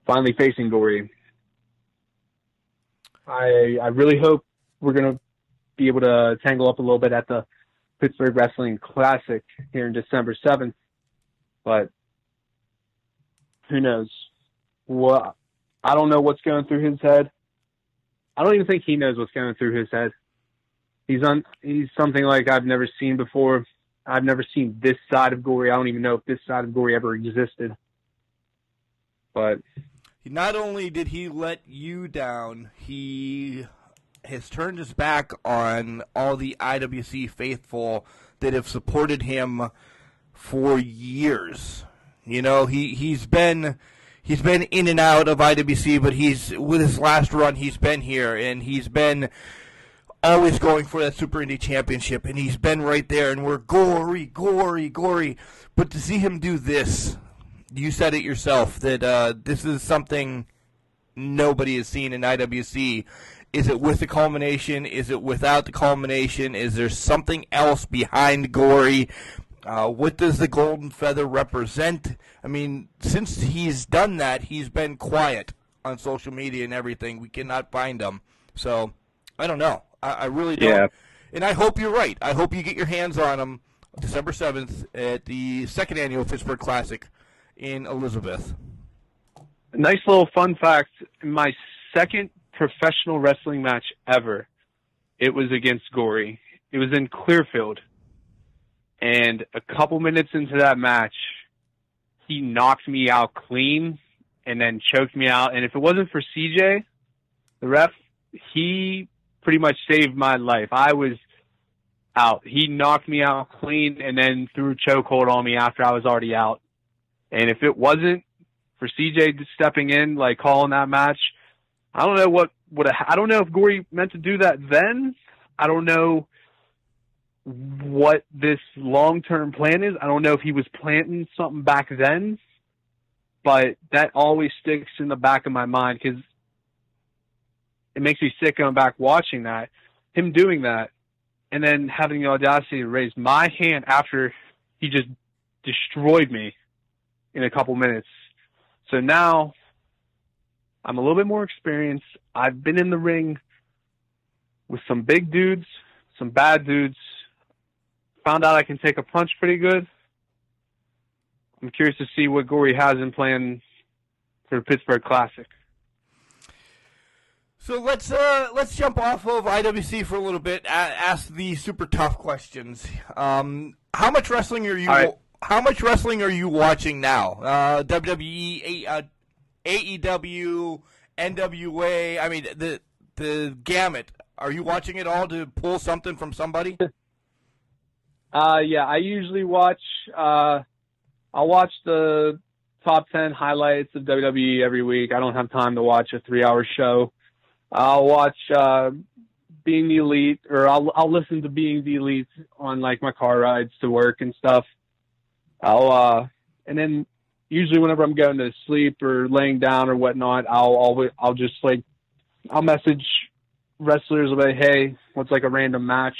finally facing Gory. I I really hope we're going to be able to tangle up a little bit at the Pittsburgh Wrestling Classic here in December seventh, but who knows? Well, I don't know what's going through his head. I don't even think he knows what's going through his head. He's on. He's something like I've never seen before. I've never seen this side of Gory. I don't even know if this side of Gory ever existed. But not only did he let you down, he has turned his back on all the I W C faithful that have supported him for years. You know, he, he's been he's been in and out of I W C, but he's with his last run, he's been here, and he's been always going for that Super Indie Championship, and he's been right there, and we're Gory, Gory, Gory. But to see him do this, you said it yourself, that uh, this is something nobody has seen in I W C. Is it with the culmination? Is it without the culmination? Is there something else behind Gory? Uh, what does the golden feather represent? I mean, since he's done that, he's been quiet. on social media and everything. We cannot find them. So I don't know. I, I really don't. Yeah. And I hope you're right. I hope you get your hands on them December seventh at the second annual Pittsburgh Classic in Elizabeth. A nice little fun fact. My second professional wrestling match ever, it was against Gory. It was in Clearfield. And a couple minutes into that match, he knocked me out clean and then choked me out. And if it wasn't for C J, the ref, he pretty much saved my life. I was out. He knocked me out clean and then threw a chokehold on me after I was already out. And if it wasn't for C J stepping in, like calling that match, I don't know what would have, I don't know if Gory meant to do that then. I don't know what this long-term plan is. I don't know if he was planting something back then, but that always sticks in the back of my mind because it makes me sick going back watching that, him doing that, and then having the audacity to raise my hand after he just destroyed me in a couple minutes. So now I'm a little bit more experienced. I've been in the ring with some big dudes, some bad dudes, found out I can take a punch pretty good. I'm curious to see what Gory has in plan for the Pittsburgh Classic. So let's uh, let's jump off of I W C for a little bit. Ask the super tough questions. Um, how much wrestling are you? Right. How much wrestling are you watching now? Uh, W W E, A E W, N W A. I mean the the gamut. Are you watching it all to pull something from somebody? Uh, yeah, I usually watch. Uh, I'll watch the top ten highlights of W W E every week. I don't have time to watch a three-hour show. I'll watch uh, Being the Elite, or I'll I'll listen to Being the Elite on like my car rides to work and stuff. I'll uh, and then usually whenever I'm going to sleep or laying down or whatnot, I'll always I'll just like I'll message wrestlers about, hey, what's like a random match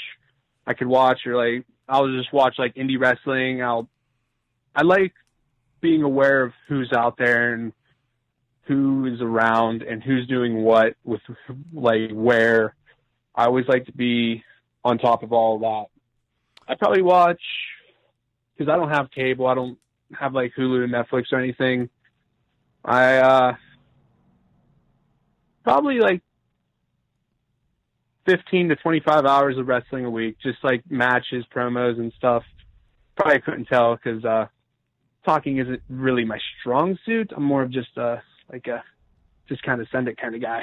I could watch, or like I'll just watch like indie wrestling. I'll I like being aware of who's out there and who is around and who's doing what with like where. I always like to be on top of all of that. I probably watch, because I don't have cable. I don't have like Hulu, Netflix, or anything. I uh, probably like fifteen to twenty-five hours of wrestling a week, just like matches, promos, and stuff. Probably couldn't tell because uh, talking isn't really my strong suit. I'm more of just a uh, Like a just kind of send it kind of guy.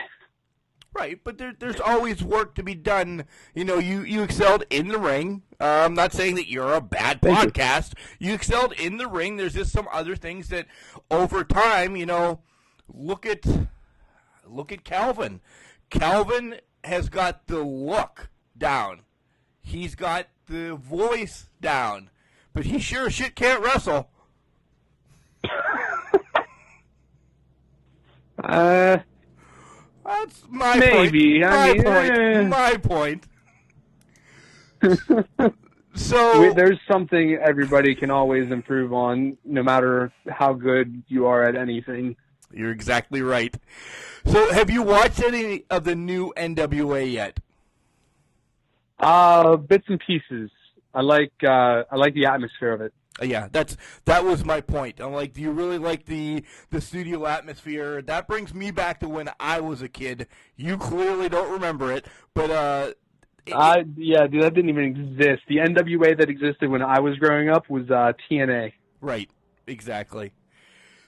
Right, but there, there's always work to be done. You know, you, you excelled in the ring. Uh, I'm not saying that you're a bad podcast. You. you excelled in the ring. There's just some other things that over time, you know, look at look at Calvin. Calvin has got the look down. He's got the voice down. But he sure as shit can't wrestle. Uh, that's my maybe. point. I my mean, point. Yeah. My point. So Wait, there's something everybody can always improve on, no matter how good you are at anything. You're exactly right. So, have you watched any of the new N W A yet? Uh, bits and pieces. I like. Uh, I like the atmosphere of it. Yeah, that's that was my point. I'm like, do you really like the the studio atmosphere? That brings me back to when I was a kid. You clearly don't remember it, but uh, it, I yeah, dude, that didn't even exist. The N W A that existed when I was growing up was uh, T N A. Right, exactly.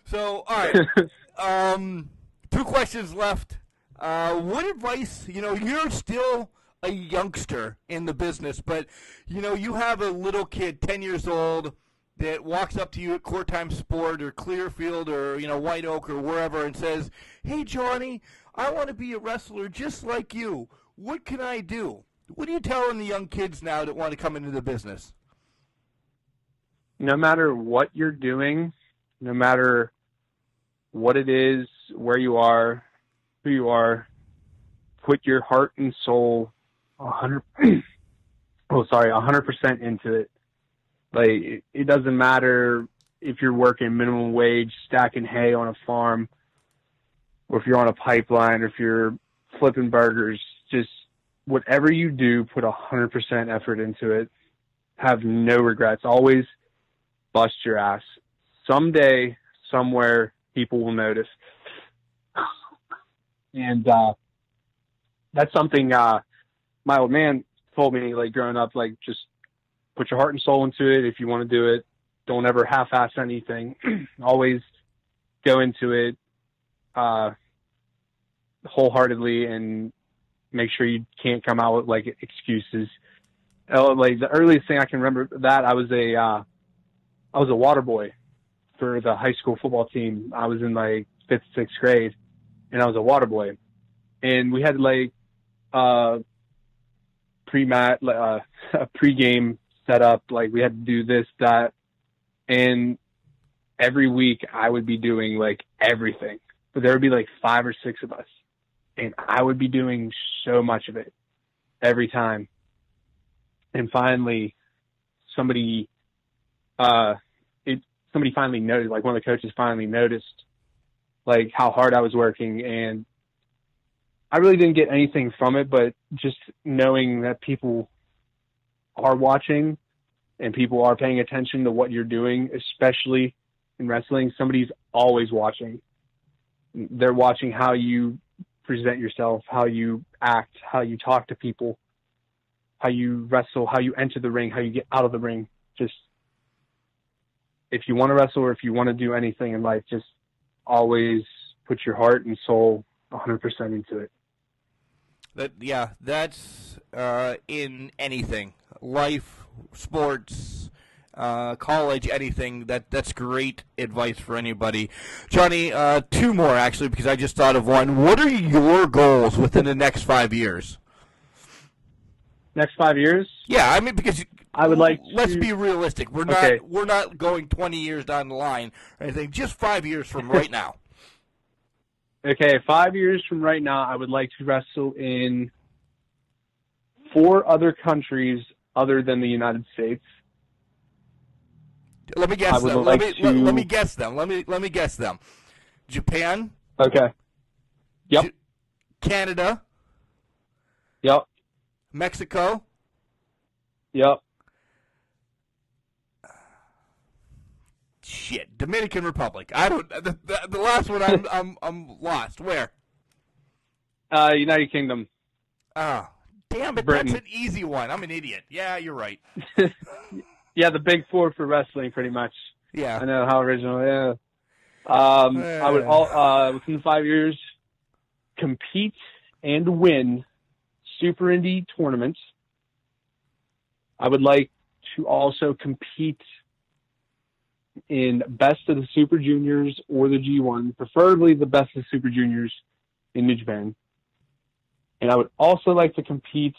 So, all right, um, two questions left. Uh, what advice? You know, you're still a youngster in the business, but you know, you have a little kid, ten years old, that walks up to you at Court Time Sport or Clearfield or, you know, White Oak or wherever and says, hey, Johnny, I want to be a wrestler just like you. What can I do? What do you tell the young kids now that want to come into the business? No matter what you're doing, no matter what it is, where you are, who you are, put your heart and soul one hundred, oh, sorry, one hundred percent into it. Like, it doesn't matter if you're working minimum wage, stacking hay on a farm. or if you're on a pipeline, or if you're flipping burgers, just whatever you do, put one hundred percent effort into it. Have no regrets. Always bust your ass. Someday, somewhere, people will notice. And uh, that's something uh, my old man told me, like, growing up, like, just put your heart and soul into it. If you want to do it, don't ever half-ass anything. Always go into it uh, wholeheartedly, and make sure you can't come out with, like, excuses. Oh, like, the earliest thing I can remember that, I was a, uh, I was a water boy for the high school football team. I was in, like, fifth, sixth grade, and I was a water boy. And we had, like, uh, pre-mat, uh, a pre-game set up. Like, we had to do this, that. And every week I would be doing, like, everything. But there would be, like, five or six of us. And I would be doing so much of it every time. And finally, somebody, uh, it, somebody finally noticed, like, one of the coaches finally noticed, like, how hard I was working. And I really didn't get anything from it, but just knowing that people are watching and people are paying attention to what you're doing, especially in wrestling, somebody's always watching. They're watching how you present yourself, how you act, how you talk to people, how you wrestle, how you enter the ring, how you get out of the ring. Just, if you want to wrestle or if you want to do anything in life, just always put your heart and soul one hundred percent into it. That, yeah, that's uh, in anything. Life, sports, uh, college, anything. That That's great advice for anybody. Johnny, uh, two more, actually, because I just thought of one. What are your goals within the next five years? Next five years? Yeah, I mean, because I would like. To... Let's be realistic. We're okay. not. We're not going twenty years down the line or anything. Just five years from right now. Okay, five years from right now, I would like to wrestle in four other countries other than the United States. Let me guess them. Like let me to... let me guess them. Let me let me guess them. Japan. Okay. Yep. J- Canada. Yep. Mexico. Yep. Shit, Dominican Republic. I don't. The, the, the last one, I'm I'm I'm lost. Where? Uh, United Kingdom. Ah, oh, damn it! Britain. That's an easy one. I'm an idiot. Yeah, you're right. Yeah, the big four for wrestling, pretty much. Yeah, I know how original. Yeah. Um, uh, I would all uh within five years compete and win Super Indie tournaments. I would like to also compete in Best of the Super Juniors or the G one, preferably the Best of the Super Juniors in New Japan. And I would also like to compete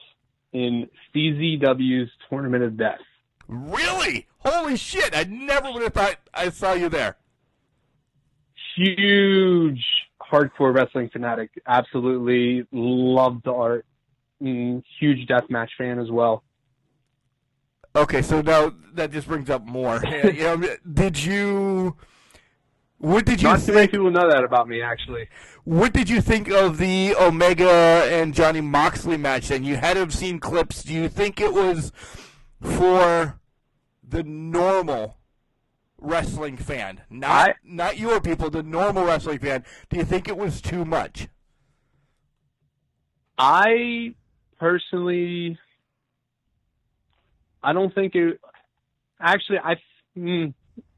in C Z W's Tournament of Death. Really? Holy shit! I never would have thought I saw you there. Huge hardcore wrestling fanatic. Absolutely love the art. Mm, huge deathmatch fan as well. Okay, so now that just brings up more. You know, did you? What did you? Not think, too many people know that about me, actually. What did you think of the Omega and Johnny Moxley match? And you had to have seen clips. Do you think it was for the normal wrestling fan, not I... not your people, the normal wrestling fan? Do you think it was too much? I personally. I don't think it. Actually, I. Mm,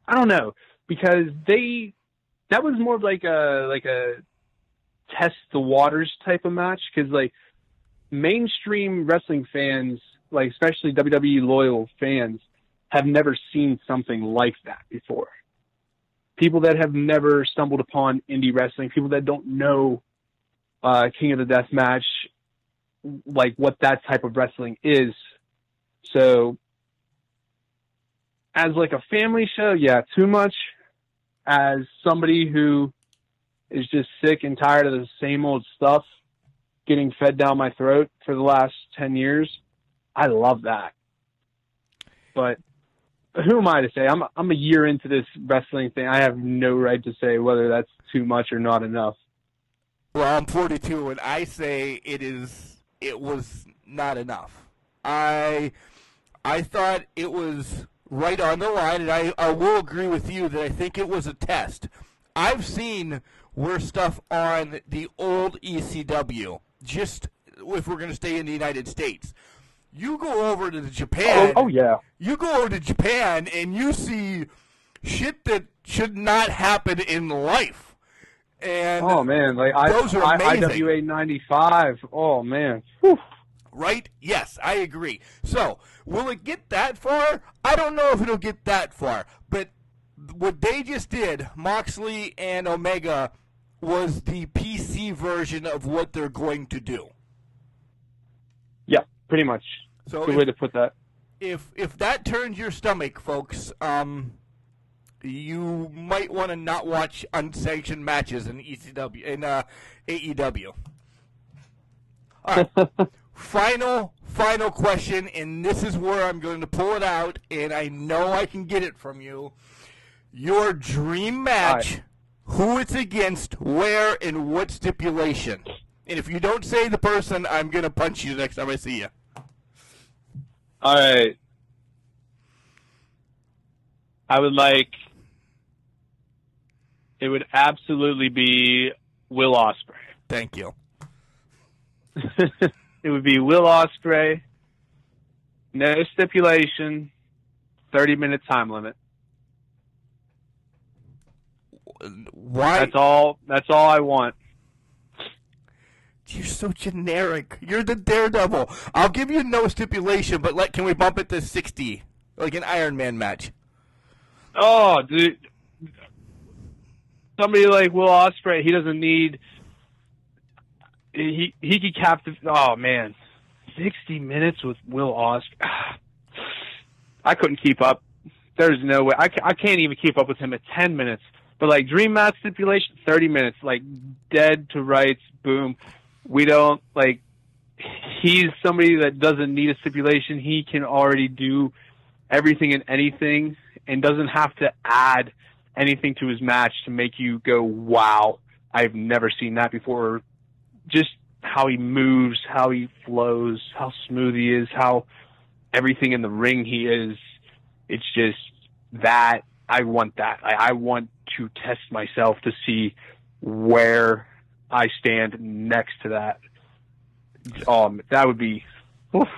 I don't know, because they. That was more of like a like a test the waters type of match, because like mainstream wrestling fans, like especially W W E loyal fans, have never seen something like that before. People that have never stumbled upon indie wrestling, people that don't know uh, King of the Death Match, like what that type of wrestling is. So, as like a family show, yeah, too much. As somebody who is just sick and tired of the same old stuff getting fed down my throat for the last ten years, I love that. But who am I to say? I'm I'm a year into this wrestling thing. I have no right to say whether that's too much or not enough. Well, I'm forty-two, and I say it is. It was not enough. I I thought it was right on the line, and I, I will agree with you that I think it was a test. I've seen worse stuff on the old E C W, just if we're going to stay in the United States. You go over to Japan. Oh, oh, yeah. You go over to Japan, and you see shit that should not happen in life. And oh, man. Like, those I, are amazing. I W A ninety-five. Oh, man. Whew. Right? Yes, I agree. So, will it get that far? I don't know if it'll get that far. But what they just did, Moxley and Omega, was the P C version of what they're going to do. Yeah, pretty much. So That's a good if, way to put that. If if that turns your stomach, folks, um, you might want to not watch unsanctioned matches in E C W in uh, A E W. All right. Final, final question, and this is where I'm going to pull it out, and I know I can get it from you. Your dream match, right. Who it's against, where, and what stipulation. And if you don't say the person, I'm going to punch you next time I see you. All right. I would like... It would absolutely be Will Ospreay. Thank you. It would be Will Ospreay, no stipulation, thirty-minute time limit. Why? That's all. That's all I want. You're so generic. You're the Daredevil. I'll give you no stipulation, but like, can we bump it to sixty, like an Iron Man match? Oh, dude! Somebody like Will Ospreay, he doesn't need. He he could captive. Oh man, sixty minutes with Will Ospreay. I couldn't keep up. There's no way. I, I can't even keep up with him at ten minutes. But like dream match stipulation, thirty minutes. Like dead to rights. Boom. We don't like. He's somebody that doesn't need a stipulation. He can already do everything and anything, and doesn't have to add anything to his match to make you go, "Wow, I've never seen that before." Just how he moves, how he flows, how smooth he is, how everything in the ring he is. It's just that I want that. I, I want to test myself to see where I stand next to that. Um, that would be... Oof.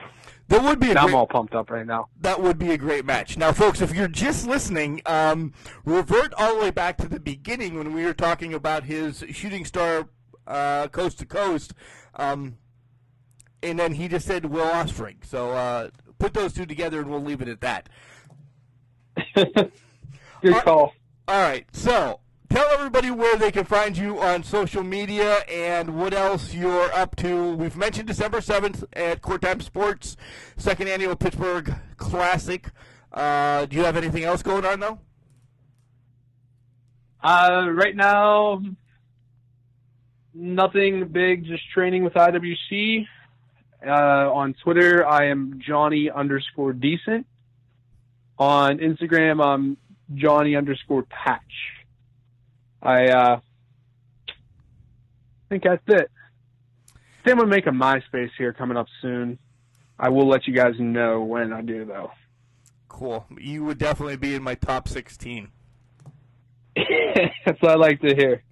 That would be a I'm great, all pumped up right now. That would be a great match. Now, folks, if you're just listening, um, revert all the way back to the beginning when we were talking about his shooting star... Uh, coast to coast, um, and then he just said Will Ospreay. So uh, put those two together, and we'll leave it at that. Good call. All right. So tell everybody where they can find you on social media and what else you're up to. We've mentioned December seventh at Court Time Sports, second annual Pittsburgh Classic. Uh, do you have anything else going on though? Uh, right now. Nothing big, just training with I W C. Uh, on Twitter, I am Johnny underscore decent. On Instagram, I'm Johnny underscore patch. I uh, think that's it. I think I'm going to make a MySpace here coming up soon. I will let you guys know when I do, though. Cool. You would definitely be in my top sixteen. That's what I like to hear.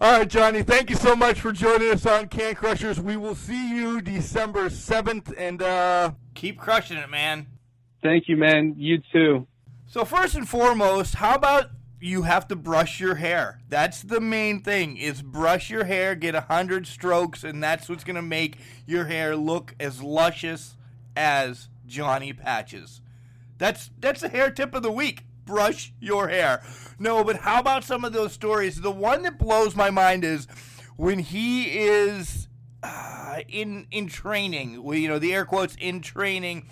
All right, Johnny, thank you so much for joining us on Can Crushers. We will see you December seventh, and uh... keep crushing it, man. Thank you, man. You too. So first and foremost, how about you have to brush your hair? That's the main thing, is brush your hair, get one hundred strokes, and that's what's going to make your hair look as luscious as Johnny Patch's. That's, that's the hair tip of the week. Brush your hair. No, but how about some of those stories? The one that blows my mind is when he is uh, in in training, well, you know, the air quotes, in training,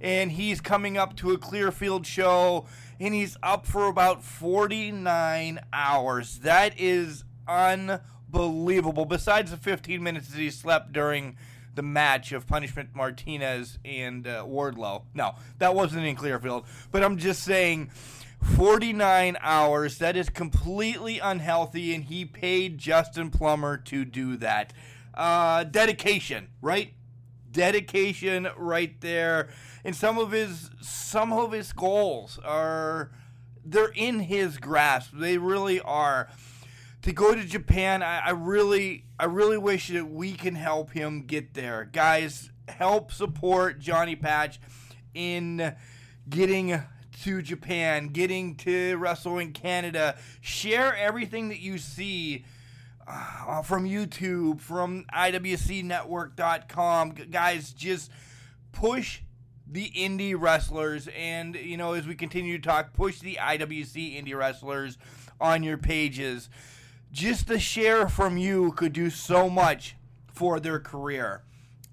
and he's coming up to a Clearfield show, and he's up for about forty-nine hours. That is unbelievable, besides the fifteen minutes that he slept during the match of Punishment Martinez and uh, Wardlow. No, that wasn't in Clearfield. But I'm just saying, forty-nine hours, that is completely unhealthy, and he paid Justin Plummer to do that. Uh, dedication, right? Dedication right there. And some of his some of his goals are, they're in his grasp. They really are. To go to Japan, I, I really I really wish that we can help him get there. Guys, help support Johnny Patch in getting to Japan, getting to Wrestling Canada. Share everything that you see uh, from YouTube, from I W C network dot com. Guys, just push the indie wrestlers, and, you know, as we continue to talk, push the I W C indie wrestlers on your pages. Just the share from you could do so much for their career.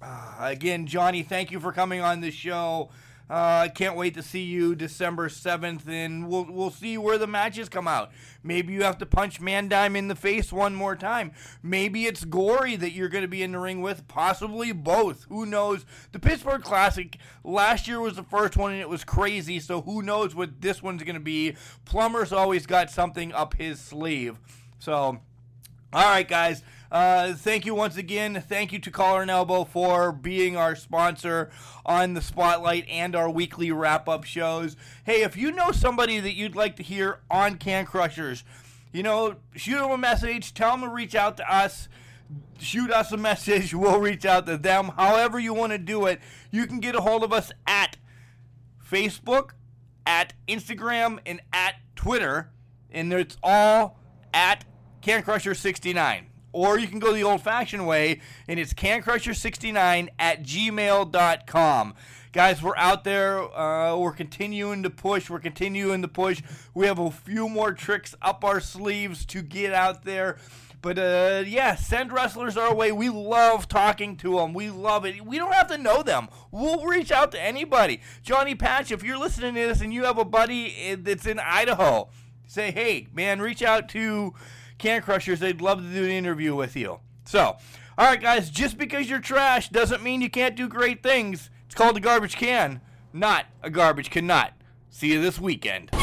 Uh, again, Johnny, thank you for coming on the show. I uh, can't wait to see you December seventh, and we'll we'll see where the matches come out. Maybe you have to punch Mandime in the face one more time. Maybe it's Gory that you're going to be in the ring with, possibly both. Who knows? The Pittsburgh Classic last year was the first one, and it was crazy, so who knows what this one's going to be. Plummer's always got something up his sleeve. So, all right, guys. Uh, thank you once again. Thank you to Collar and Elbow for being our sponsor on the Spotlight and our weekly wrap-up shows. Hey, if you know somebody that you'd like to hear on Can Crushers, you know, shoot them a message. Tell them to reach out to us. Shoot us a message. We'll reach out to them. However you want to do it, you can get a hold of us at Facebook, at Instagram, and at Twitter. And it's all at Can Crusher sixty-nine. Or you can go the old-fashioned way, and it's can crusher sixty-nine at gmail dot com. Guys, we're out there. Uh, we're continuing to push. We're continuing to push. We have a few more tricks up our sleeves to get out there. But, uh, yeah, send wrestlers our way. We love talking to them. We love it. We don't have to know them. We'll reach out to anybody. Johnny Patch, if you're listening to this and you have a buddy that's in Idaho, say, hey, man, reach out to Can Crushers. They'd love to do an interview with you. So, all right, guys, just because you're trash doesn't mean you can't do great things. It's called a garbage can, not a garbage cannot. See you this weekend.